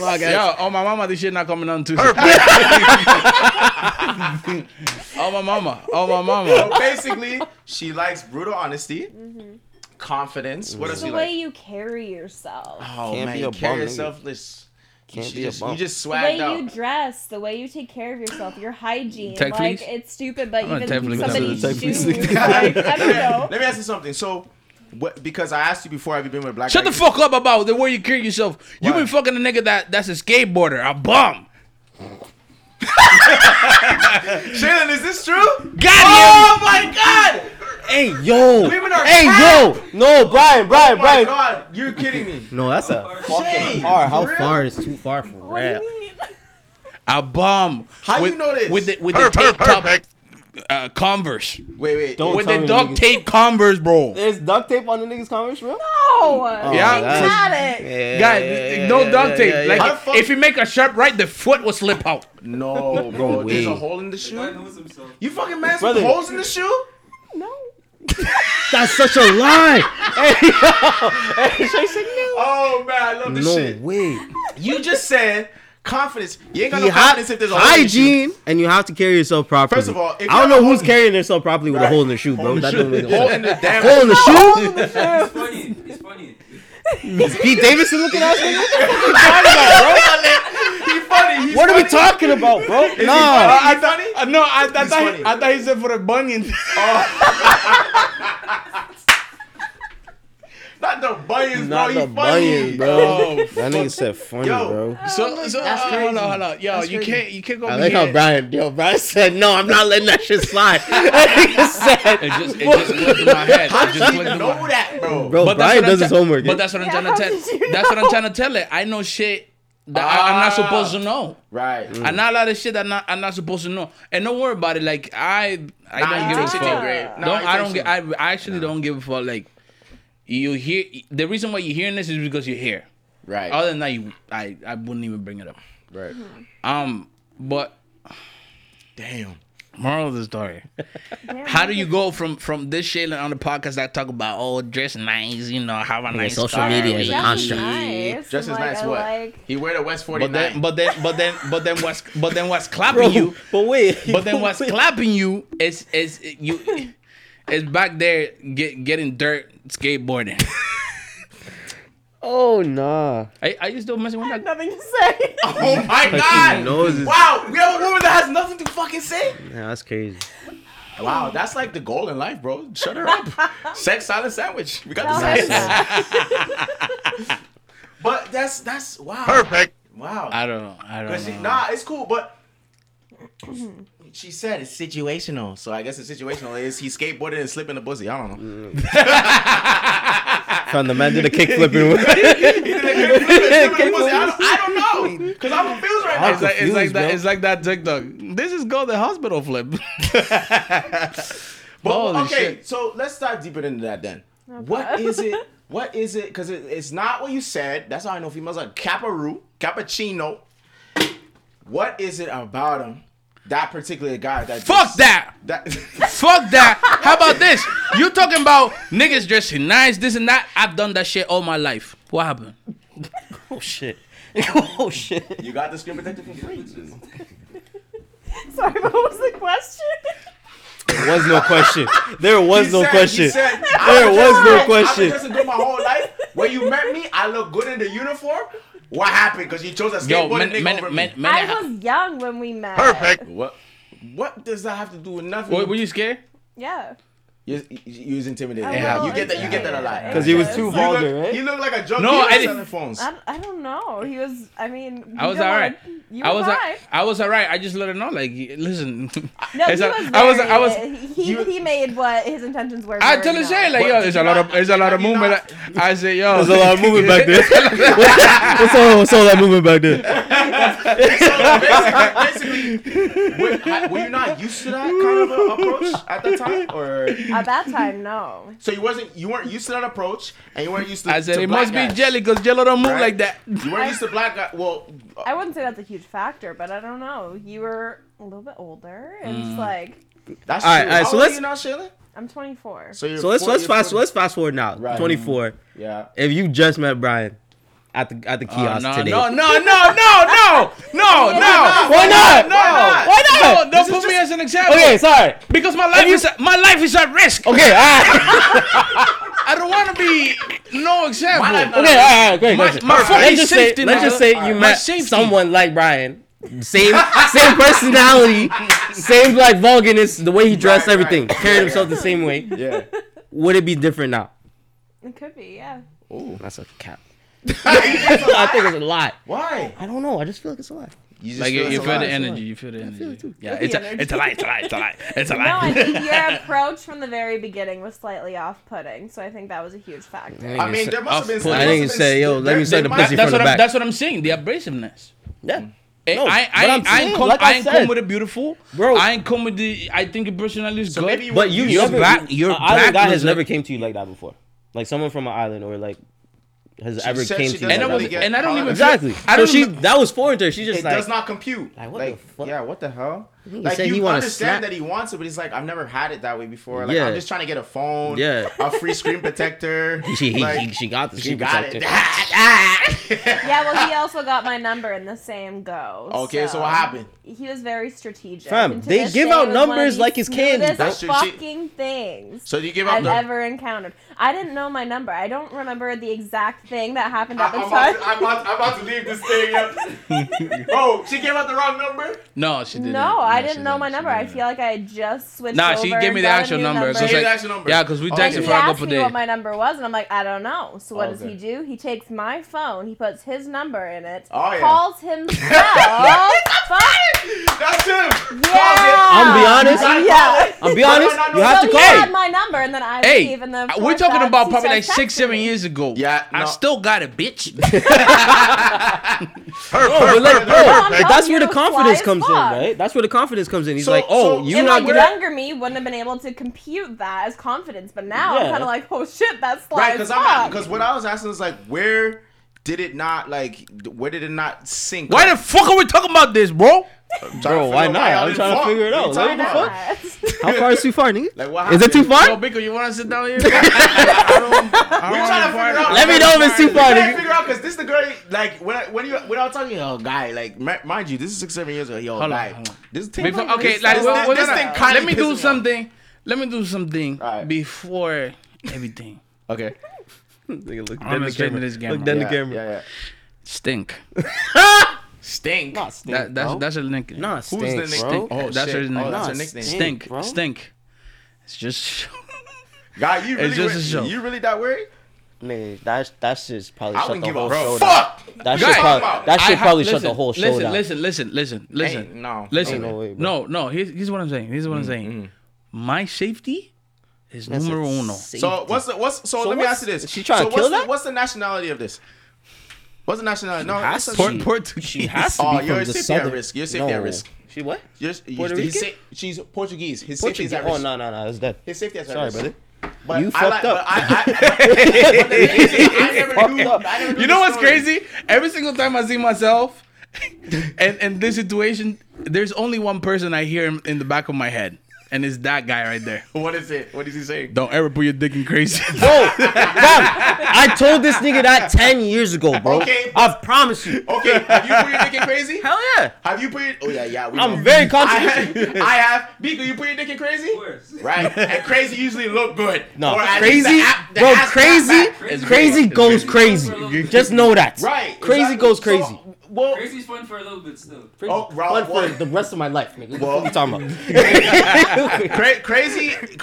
like." Yo, oh my mama, this shit not coming on Tuesday. Oh my mama. So basically, she likes brutal honesty, confidence. What else? The way you carry yourself. Oh can't man, you carry yourself. You just swag out. The way you dress, the way you take care of yourself, your hygiene. Like it's stupid, but even somebody's shoes. Like, I don't know. Let me ask you something. So. What, because I asked you before, have you been with black? Shut the fuck up about the way you carry yourself. What? You've been fucking a nigga that's a skateboarder, a bum. Shaylin, is this true? Oh my god! Hey yo! Women are trapped. Yo! No, Brian! Oh my god, you're kidding me! No, that's a fucking far. How far is too far for rap? A bum. How do you know this? With the tank top. Converse. Wait. Don't with the duct tape Converse, bro. There's duct tape on the niggas' Converse, bro? No. Oh, yeah. Got it. Guys, no duct tape. Like, if you make a sharp right, the foot will slip out. No, bro. There's a hole in the shoe? You fucking mad with holes in the shoe? No. That's such a lie. Hey, yo. She said no. Oh, man. I love this shit. No way. You just said... Confidence. You ain't got no confidence if there's a hygiene, and you have to carry yourself properly. First of all, if I don't know who's carrying themselves properly with a hole in the shoe, bro. That doesn't make a hole in the damn hole in the shoe. It's funny. Is Pete Davidson looking at us? What are you talking about, bro? He's funny. What are we talking about, bro? No, I thought he said for the bunions. Not the bunions, bro. He's funny, bro. That nigga said funny, bro. So that's crazy. Hold on. Yo, that's you can't go. I like how Brian said, "No, I'm not letting that shit slide." That nigga said, "It just went through my head." How did you know that, bro? Bro, Brian does his homework. But that's what I'm trying to tell. That's what I'm trying to tell it. I know shit that I'm not supposed to know. Right. I know a lot of shit that I'm not supposed to know, and don't worry about it. Like I don't give a fuck. I actually don't give a fuck. Like. You hear the reason why you're hearing this is because you're here, right? Other than that, I wouldn't even bring it up, right? But damn, moral of the story: how do you go from this Shaylin on the podcast that talk about dress nice, you know, have a nice social media is a construct. Nice. Dress is like, nice. What he wear the West 49. But then what's clapping bro, you? But then what's clapping you is you. It's back there getting dirt skateboarding. Oh nah! Are you still messing with that? Nothing to say. Oh my god! Wow, we have a woman that has nothing to fucking say. Yeah, that's crazy. Wow, that's like the goal in life, bro. Shut her up. Sex, silent sandwich. We got the sandwich. But that's wow. Perfect. Wow. I don't know. It's cool, but. She said it's situational, so I guess the situational is he skateboarded and slipped in the pussy. I don't know. Found the man did a kick flipping. I don't know, cause I'm confused right now. It's like that TikTok. This is called the hospital flip. But okay, so let's dive deeper into that then. Okay. What is it? Because it's not what you said. That's how I know females are cappuccino. What is it about him? That particular guy. Fuck that. How about this? You talking about niggas dressing nice, this and that. I've done that shit all my life. What happened? Oh shit. You got the skin protector for free. Sorry, what was the question? There was no question. I've been dressing good my whole life. When you met me, I look good in the uniform. What happened? Because you chose a skateboarding nigga over me. I was young when we met. Perfect. What does that have to do with nothing? Were you scared? Yeah. You was intimidated. Yeah. You get that a lot. Because he was too vulgar, right? He looked like a junkie selling phones. I don't know. He was, I mean... I was all right. I was all right. I just let her know, like, listen. No, he was. He made what his intentions were. I tell her, say, like, yo, there's a lot of movement. I said, yo. There's a lot of movement back there. What's all that movement back there? So basically, were you not used to that kind of approach at the time? Or... At that time, no. So you weren't used to that approach, and you weren't used to. I said to it must guys. Be jelly because jello don't move like that. You weren't used to black guys. Well, I wouldn't say that's a huge factor, but I don't know. You were a little bit older, and it's like. That's all right. True. All right. So let's. You now, Shaylin? I'm 24. So let's fast forward now. Right. 24. Yeah. If you just met Brian. At the kiosk today. No. Why not? Don't put me as an example. Okay, sorry. Because my life is at risk. Okay, alright. I don't want to be no example. Okay, alright, great. Let's just say you met someone like Brian. Same personality, same like vulgarness, the way he dressed, everything, carried himself the same way. Yeah. Would it be different now? It could be, yeah. Oh, that's a cap. I think it's a lot. Why? I don't know. I just feel like it's a lot. You feel the energy. Yeah, it's a lie. No, I think your approach from the very beginning was slightly off-putting, so I think that was a huge factor. I mean, there must have been. I think you say, "Yo, let me say the pussy from the back." That's what I'm saying. The abrasiveness. Yeah. No, I ain't come with a beautiful, bro. I ain't come with the. I think a personality is so good. You but your black guy has never came to you like that before. Like someone from an island or like has she ever came to you. Like that and I don't even exactly. I don't so even, she that was foreign to her. She just it like, does not compute. Like what the fuck? Yeah, what the hell? Like you understand that he wants it, but he's like, I've never had it that way before. Like I'm just trying to get a phone, a free screen protector. She got the screen protector. Yeah, well, he also got my number in the same go. Okay, so what happened? He was very strategic. Fam, they give out numbers like it's candy. That's fucking things. So you give out numbers I've ever encountered. I didn't know my number. I don't remember the exact thing that happened at the time. I'm about to leave this thing. Oh, she gave out the wrong number? No, she didn't. No, I didn't know my number. I feel like I had just switched over. Nah, she gave me the actual number. So like, the actual number. Yeah, because we texted for a couple days. He asked me what my number was, and I'm like, I don't know. So what does he do? He takes my phone, he puts his number in it, calls himself. That's him. Yeah. I'm be honest. Yeah. I'm be honest. You have to call. He had my number, and then I gave him the. We're talking about probably like 6-7 years ago. Yeah. I still got it, bitch. That's where the confidence comes in, right? That's where the confidence comes in. He's like, oh, you're not good. Younger me wouldn't have been able to compute that as confidence, but now I'm kind of like, oh shit, that's sly as fuck. Because what I was asking is like, where did it not sink? Why the fuck are we talking about this, bro? Bro, why not? I'm trying to figure it out. Like, what the fuck? How far is too far, nigga? Like, what is it too far? Yo, Biko, you want to sit down here? We're trying to figure it out. Let me know if it's too far, nigga. We're trying to figure out because this is the girl, like, when I was talking, yo, guy, like, mind you, this is 6-7 years ago, yo, guy. This thing, okay, like, this thing kind of. Let me do something before everything. Okay. Look down the camera. Look down the camera. Yeah. Stink. Not stink. That's her nickname. Nah, stink. Who's the nickname? Oh, that's her nickname. That's her nickname. Stink. It's just a show. God, you really that worried? Nigga, that shit's probably shut the whole show down. That shit probably shut the whole show down. Listen. No. Here's what I'm saying. My safety is numero uno. So let me ask you this. She trying to kill that? What's the nationality of this? What's the nationality? No, Portuguese. She has to be from the southern. At risk. You're safety at risk. She what? She's Portuguese. His safety is at risk. Oh, no. It's dead. His safety is at risk. Sorry, brother. But you fucked up. I never knew. You know what's crazy? Every single time I see myself and this situation, there's only one person I hear in the back of my head. And it's that guy right there. What is it? What is he saying? Don't ever put your dick in crazy. Bro, I told this nigga that 10 years ago, bro. Okay, I promise you. Okay, have you put your dick in crazy? Hell yeah. Have you put your... Oh, yeah. I'm very confident. I have. Biko, you put your dick in crazy? Of course. Right. And crazy usually look good. No. Or crazy... Crazy goes crazy. Just know that. Right. Crazy goes crazy. So, well, crazy's fun for a little bit still. Fun for the rest of my life, nigga. Well, what are you talking about?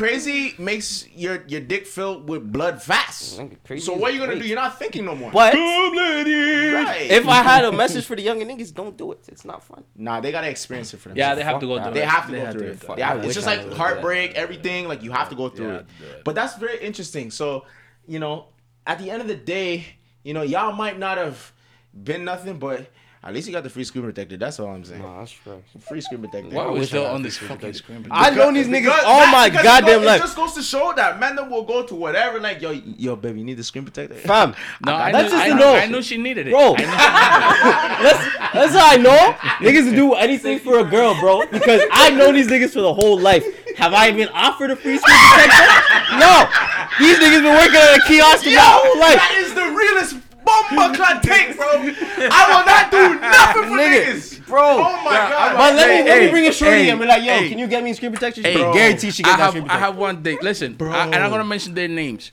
Crazy makes your dick fill with blood fast. So what are you gonna do? You're not thinking no more. But right. If I had a message for the younger niggas, don't do it. It's not fun. Nah, they gotta experience it for themselves. Yeah, they have to go through it. They have to go through it. It's just like heartbreak, everything. Like you have to go through it. But that's very interesting. So, you know, at the end of the day, you know, y'all might not have been nothing, but at least you got the free screen protector. That's all I'm saying. No, that's true. Free screen protector. Why are we still on this fucking screen protector? I know these niggas all my goddamn life. It just goes to show that man that will go to whatever. Like, yo, baby, you need the screen protector? Fam. No, I knew she needed it. Bro. That's how I know niggas do anything for a girl, bro. Because I know these niggas for the whole life. Have I even offered a free screen protector? No. These niggas been working at a kiosk for my whole life. That is the realest Bomba clan take, bro. I will not do nothing for niggas, bro. Oh my god! But let me bring a shorty and be like, yo, can you get me screen protection? Bro, guarantee she gets that screen protection. I have one thing. Listen, bro, and I'm gonna mention their names.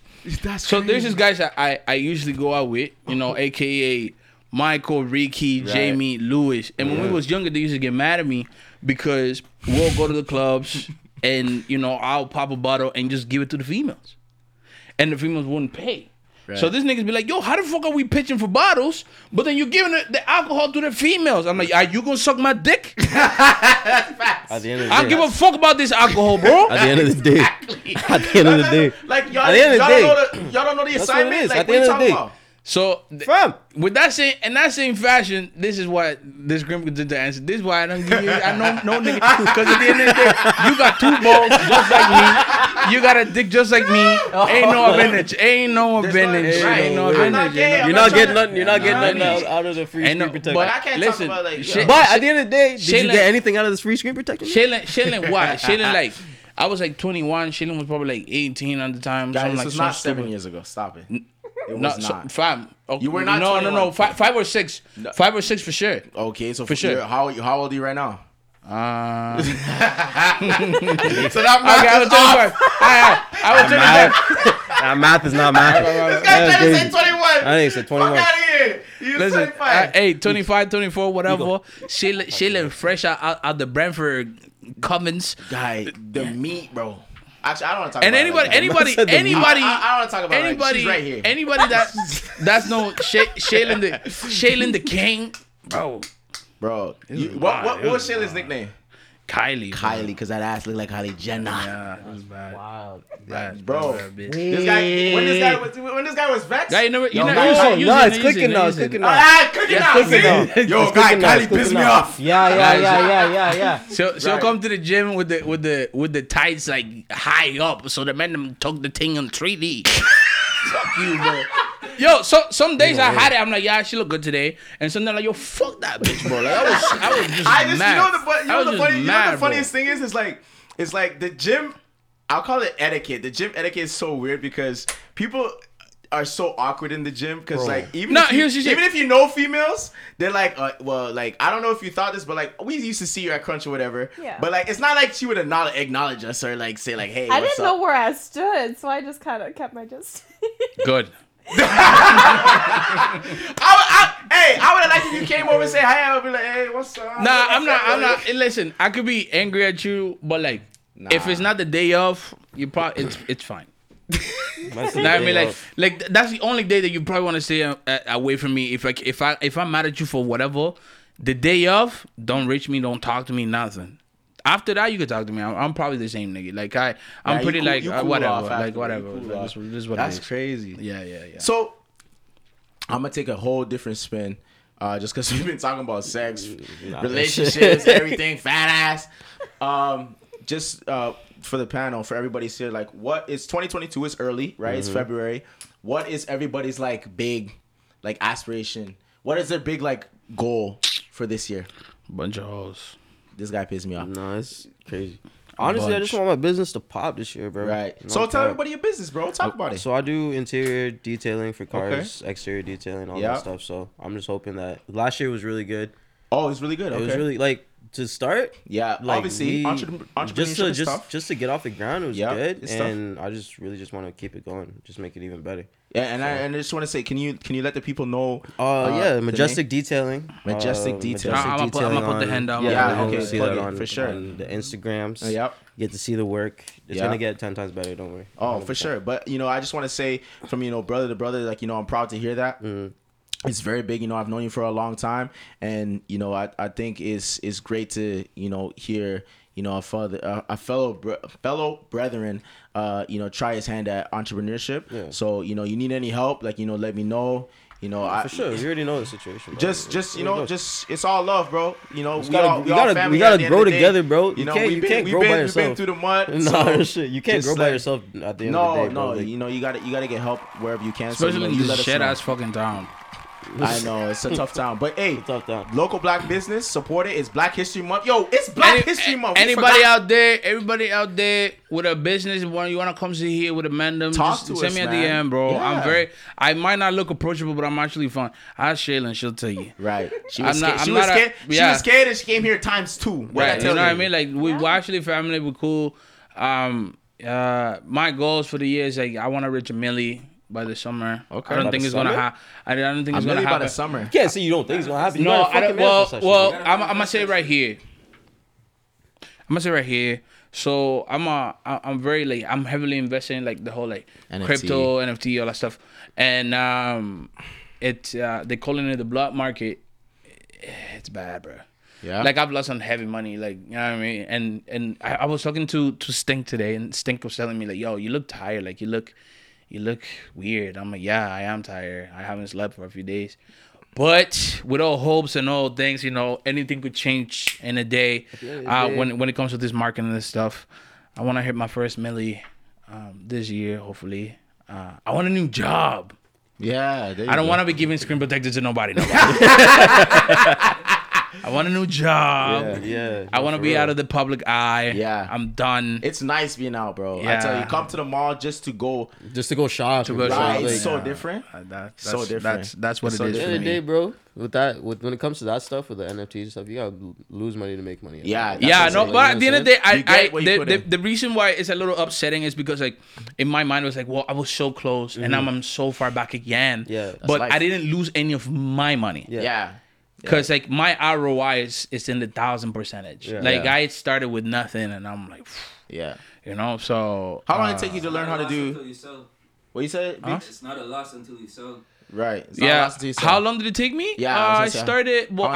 So there's these guys that I usually go out with, you know, aka Michael, Ricky, Jamie, Lewis. And when we was younger, they used to get mad at me because we'll go to the clubs and you know I'll pop a bottle and just give it to the females, and the females wouldn't pay. Right. So this niggas be like, yo, how the fuck are we pitching for bottles, but then you're giving the alcohol to the females? I'm like, are you going to suck my dick? At the end of the day, I don't give a fuck about this alcohol, bro. At the end of the day. At the end of the day. Like, y'all don't know the assignment? Like, at the end of the day. So, with that same, in that same fashion, this is why this grim did the answer. This is why I don't give you, I don't know nigga. Because at the end of the day, you got two balls just like me. You got a dick just like me. Ain't no advantage. Ain't no advantage. Ain't no advantage. You're not getting nothing. You're not getting nothing out of the free screen protection. But I can't talk about like. But at the end of the day, did you get anything out of this free screen protection? Shaylin, why? Shaylin, like. I was like 21. Shaylin was probably like 18 at the time. Guys, this was not 7 years ago. Stop it. It was not. You were not. No. Five or six. 5 or 6 for sure. Okay, so for sure. How old are you right now? So that math is off. That math is not math. This guy tried to say 21. I think it's 21. Fuck out of here. You 25. Hey, 25, 24, whatever. Shaylin fresh out the Brantford Cummins. Guy, the meat, bro. Actually, I don't want to talk and about anybody. I don't want to talk about anybody. She's right here. Anybody that's no Shaylin the king, bro. What was Shaylin's nickname? Kylie, because that ass looked like Kylie Jenner. Yeah, that was bad. Wow, bad, bro. This guy, when this guy was vexed, guy, it's clicking now. It's clicking now. Yo, guy, Kylie pissed me off. Yeah. So come to the gym with the tights like high up, so the men took the thing on 3D. Fuck you, bro. Yo, so some days I had it. I'm like, yeah, she look good today. And sometimes like, yo, fuck that bitch, bro. Like, I was just mad. You know the funniest thing is, it's like the gym. I'll call it etiquette. The gym etiquette is so weird because people are so awkward in the gym because even if you know females, they're like, I don't know if you thought this, but like we used to see you at Crunch or whatever. Yeah. But like it's not like she would acknowledge us or like say like, hey, I didn't know where I stood, so I just kind of kept my distance. Good. I would have liked if you came over and said hi. I would be like, hey, what's up? Nah, I'm not. Listen, I could be angry at you, but like, if it's not the day off, you probably it's fine. I mean, like that's the only day that you probably want to stay away from me. If I'm mad at you for whatever, the day off, don't reach me, don't talk to me, nothing. After that, you can talk to me. I'm probably the same nigga. Like I'm pretty cool, whatever. That's crazy. Yeah. So I'm gonna take a whole different spin, just because we've been talking about sex, relationships, everything, fat ass. Just for the panel, for everybody's here, like, what is 2022? It's early, right? Mm-hmm. It's February. What is everybody's like big, like aspiration? What is their big like goal for this year? Bunch of hoes. This guy pissed me off. No, it's crazy. Honestly, I just want my business to pop this year, bro. Right. You know, so tell everybody your business, bro. Talk about it. So I do interior detailing for cars, exterior detailing, all that stuff. So I'm just hoping that last year was really good. Oh, it's really good. It was really like to start. Yeah, like, obviously, entrepreneurship just to get off the ground, it was good. And tough. I just really just want to keep it going, just make it even better. Yeah, and so. I just want to say, can you let the people know? Majestic Detailing. I'm gonna put the hand down. See that on for sure. On the Instagrams. Yep. You get to see the work. It's gonna get 10 times better. Don't worry. Oh, 100%. For sure. But you know, I just want to say from brother to brother, like I'm proud to hear that. Mm-hmm. It's very big. I've known you for a long time, and I think it's great to hear. A fellow brethren, try his hand at entrepreneurship. Yeah. So, you need any help, like, let me know. For sure. You already know the situation. Bro. Just it's all love, bro. We gotta grow together, bro. You can't grow by yourself. We've been through the mud. You can't grow by yourself at the end of the day. Bro. You gotta get help wherever you can. Especially in this shit ass fucking town. I know it's a tough town, but hey, local black business, support it. It's Black History Month. Yo, it's Black History Month. Everybody out there with a business, you want to come sit here with a mandem, just send me a DM, bro. Yeah. I might not look approachable, but I'm actually fun. Ask Shaylin, she'll tell you. Right. She was scared and she came here times two. Right. You know what I mean? Like we're actually family. We're cool. My goals for the year is like I want to reach a milli. By the summer, okay. I don't think it's gonna happen. By the summer, yeah. So you don't think it's gonna happen? No, I don't. Well, I'm gonna say it right here. So I'm heavily invested in like the whole like NFT. Crypto, NFT, all that stuff, and they calling it the blood market. It's bad, bro. Yeah. Like I've lost some heavy money, like you know what I mean. And I was talking to Stink today, and Stink was telling me like, yo, you look tired, like you look. you look weird. I'm like, yeah, I am tired. I haven't slept for a few days. But with all hopes and all things, you know, anything could change in a day. When it comes to this marketing and this stuff, I want to hit my first milli this year, hopefully. I want a new job. Yeah. I don't want to be giving screen protectors to nobody. I want a new job. Yeah. I want to be real. Out of the public eye. Yeah. I'm done. It's nice being out, bro. Yeah. I tell you, come to the mall just to go shop. To go shopping. It's so different. That's so different. That's what it's it is. At the end of the day, bro. When it comes to that stuff with the NFTs and stuff, you gotta lose money to make money. Yeah. Yeah. No. But at the end of the day, the reason why it's a little upsetting is because like in my mind it was like, well, I was so close and I'm so far back again. Yeah. But life. I didn't lose any of my money. Yeah. Because, like, my ROI is in the 1,000%. Yeah. Like, I started with nothing, and I'm like, phew. Yeah. You know, so... How long did it take you to learn how to do... What you said? Huh? It's not a loss until you sell. Right. It's not a loss until you sell. How long did it take me? Yeah. I started when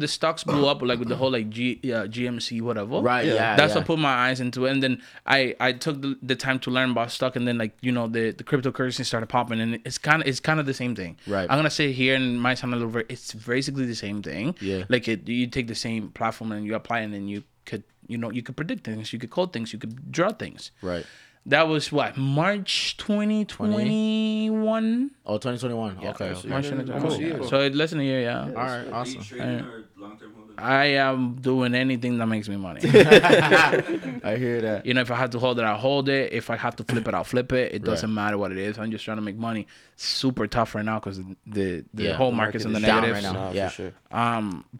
the stocks blew up, like, with the whole, like, GMC, whatever. Right, yeah. That's what put my eyes into it. And then I took the time to learn about stock, and then, like, you know, the cryptocurrency started popping, and it's kind of the same thing. Right. I'm going to say here, and it might sound a little very... It's basically the same thing. Yeah. Like, you take the same platform, and you apply, and then you could, you know, you could predict things, you could code things, you could draw things. Right. That was what, March 2021? Oh, 2021. Yeah, okay. So March 2021. Cool. So it's less than a year, yeah. All right, awesome. Are you trading or long-term holding? I am doing anything that makes me money. I hear that. You know, if I have to hold it, I'll hold it. If I have to flip it, I'll flip it. It doesn't matter what it is. I'm just trying to make money. Super tough right now because the whole market's in the negatives. Down right now. Yeah, for sure.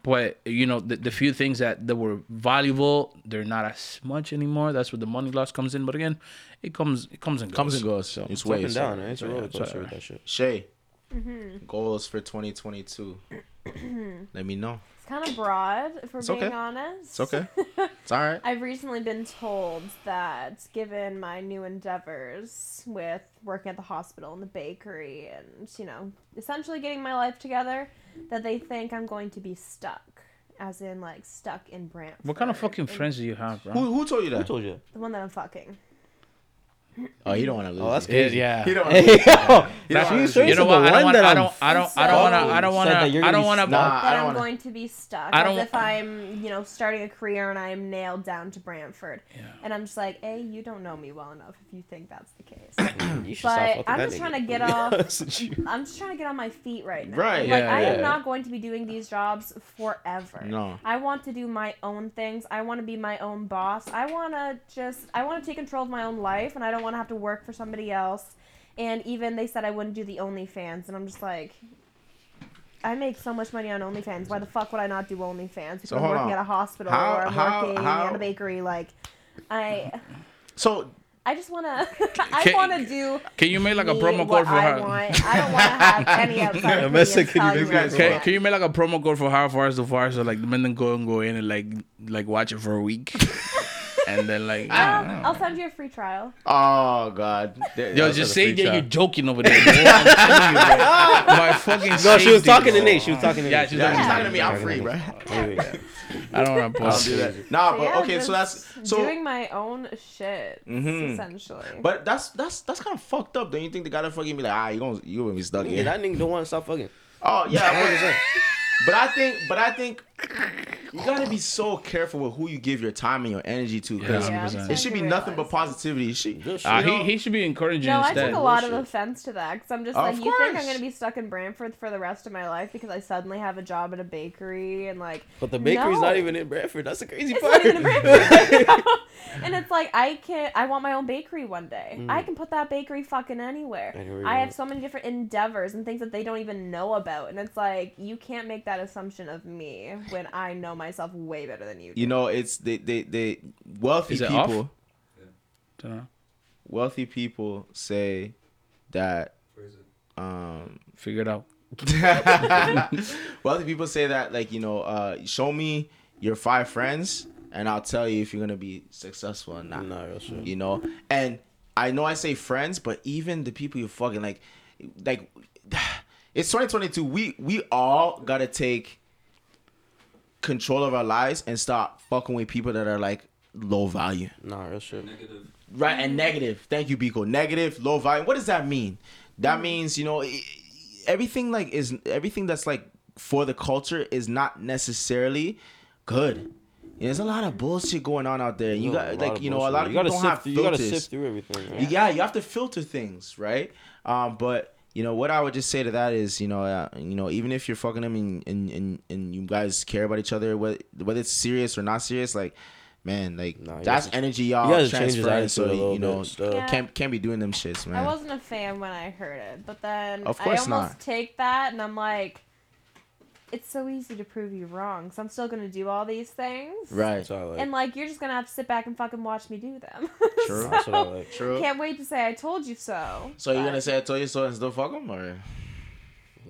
But you know, the few things that were valuable, they're not as much anymore. That's where the money loss comes in. But again, It comes and goes. So it's way down. It's a roller coaster with that shit. Shay, goals for 2022. Let me know. It's kind of broad, if we're being honest. It's okay. It's all right. I've recently been told that, given my new endeavors with working at the hospital and the bakery, and you know, essentially getting my life together, that they think I'm going to be stuck. As in, like, stuck in Brantford. What kind of fucking friends do you have, bro? Who told you that? Who told you? The one that I'm fucking. Oh, you don't want to lose. Oh, that's good. Yeah. You don't want to lose. You know what? I don't want to. That I'm going to be stuck. As if I'm, you know, starting a career and I'm nailed down to Brantford. Yeah. And I'm just like, hey, you don't know me well enough if you think that's the case. You should but I'm just trying to get off. I'm just trying to get on my feet right now. Right. Like, I am not going to be doing these jobs forever. No. I want to do my own things. I want to be my own boss. I want to take control of my own life, and I don't want to have to work for somebody else. And even they said I wouldn't do the OnlyFans, and I'm just like, I make so much money on OnlyFans. Why the fuck would I not do OnlyFans? Because so I'm working at a hospital or I'm working at a bakery. Like, I just want to. I want to do. Can you make like a promo code for her? I don't want to have any outside opinions. Can you make like a promo code for How Far Is Too Far? So like the men then go in and like watch it for a week. And then like, I'll send you a free trial. Oh God! Yo, just say that you're joking over there. My fucking. No, she was talking to Nate. She was talking to me. I'm free, bro. I don't want to post. I'll do that. Nah, but okay. So that's doing my own shit essentially. But that's kind of fucked up. Don't you think the guy that fucking be like, you gonna be stuck here? That nigga don't want to stop fucking. Oh yeah. But I think you gotta be so careful with who you give your time and your energy to. Yeah, it should be nothing but positivity. He should be encouraging. No, instead. I took a lot of offense to that because I'm just like, you think I'm gonna be stuck in Brantford for the rest of my life because I suddenly have a job at a bakery and like. But the bakery's not even in Brantford. That's the crazy part. It's not even in Brantford. And it's like I want my own bakery one day. I can put that bakery fucking anywhere. I have so many different endeavors and things that they don't even know about, and it's like you can't make that assumption of me when I know myself way better than you do. You know, it's the wealthy people. Yeah. Wealthy people say that. Where is it? Figure it out. Wealthy people say that, like, you know, show me your 5 friends and I'll tell you if you're gonna be successful or not. No, that's true. You know, and I know I say friends, but even the people you fucking like. It's 2022. We all gotta take control of our lives and stop fucking with people that are like low value. Nah, real shit. Negative. Right, and negative. Thank you, Biko. Negative, low volume. What does that mean? That means, you know, everything like is everything that's like for the culture is not necessarily good. Yeah, there's a lot of bullshit going on out there. You got like, you know, a lot of people don't have filters. You gotta sift through everything. Right? Yeah, you have to filter things, right? But you know what I would just say to that is, you know, even if you're fucking them and you guys care about each other, whether it's serious or not serious, like. Man, like that's energy y'all transferring, so you know can't be doing them shits, man. I wasn't a fan when I heard it, but then of course I almost take that and I'm like, it's so easy to prove you wrong, so I'm still gonna do all these things, right? So like, and like you're just gonna have to sit back and fucking watch me do them. True, so like, true. Can't wait to say I told you so. So you're gonna say I told you so and still fuck them, or?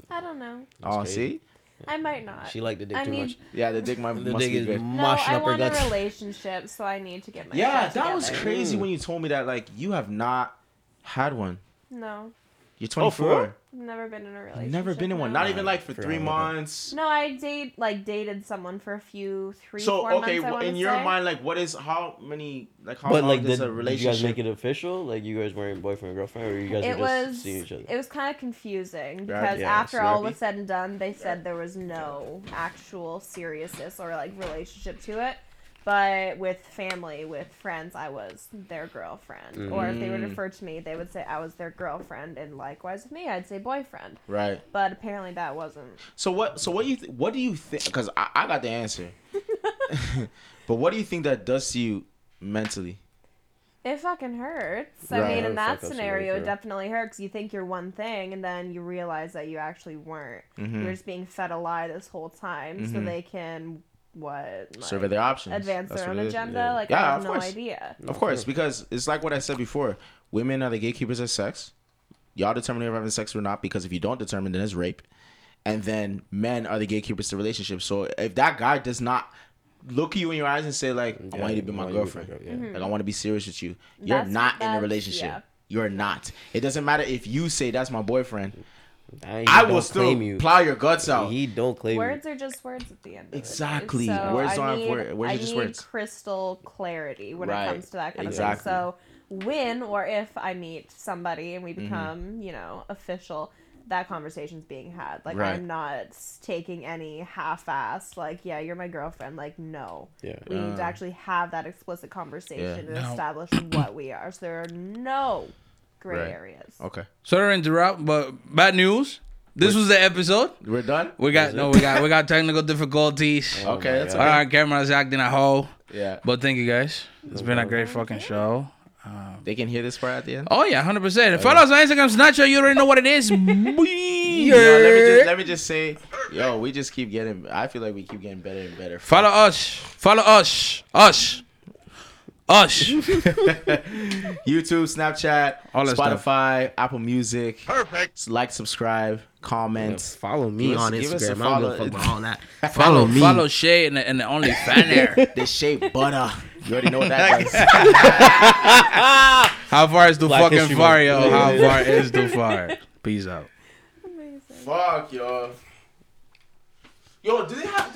I don't know. Oh, see. I might not. She liked the dick too much. Yeah, the dick must be good. No, I want a relationship, so I need to get my shit together. Yeah, that was crazy when you told me that, like, you have not had one. No. You're 24. Oh, I've never been in a relationship. Never been in one. Not even, like, for 3 months. No, I dated someone for a few, 4 months, I want to say. So, okay, in your mind, like, what is, how many, like, how long is a relationship? Did you guys make it official? Like, you guys weren't boyfriend and girlfriend, or you guys were just seeing each other? It was kind of confusing, because after all was said and done, they said there was no actual seriousness or, like, relationship to it. But with family, with friends, I was their girlfriend. Mm. Or if they would refer to me, they would say I was their girlfriend, and likewise with me, I'd say boyfriend. Right. But apparently that wasn't. So what? So what? What do you think? Because I got the answer. But what do you think that does to you mentally? It fucking hurts. Right. I mean, in that scenario, it definitely hurts. You think you're one thing, and then you realize that you actually weren't. Mm-hmm. You're just being fed a lie this whole time, so they can. Like, survey their options, advance their own agenda. Yeah. Like, I have no idea. Of course, because it's like what I said before. Women are the gatekeepers of sex. Y'all determine if you're having sex or not, because if you don't determine, then it's rape. And then men are the gatekeepers to relationships. So if that guy does not look you in your eyes and say, like, I want you to be my girlfriend, like, I want to be serious with you, you're not in a relationship. Yeah. You're not. It doesn't matter if you say that's my boyfriend. I will still plow your guts out. He don't claim words you. Are just words at the end of it. Exactly. So words aren't words. I just need words. Crystal clarity when it comes to that kind of thing. So when or if I meet somebody and we become, you know, official, that conversation's being had. Like, I'm not taking any half-assed, like, yeah, you're my girlfriend. Like, no. Yeah. We need to actually have that explicit conversation and establish what we are. So there are no... gray areas. Okay. Sorry to interrupt, but bad news. This was the episode. We're done. We got we got technical difficulties. Okay, that's all right. Camera's acting a hoe. Yeah. But thank you guys. It's been a great fucking show. They can hear this part at the end. Oh yeah, 100%. Follow us on Instagram, Snapchat. You already know what it is. You know, let me just say, yo, we just keep getting. I feel like we keep getting better and better. Follow us. Follow us. Us. Ush. YouTube, Snapchat, all that Spotify, stuff. Apple Music. Perfect. Like, subscribe, comment. Follow me on Instagram. I don't give a fuck all that. Follow me. Follow Shay and the OnlyFans there. The Shay Butter. You already know what that is. How far is too fucking far, yo? How far is too far? Peace out. Amazing. Fuck, yo. Yo, do they have...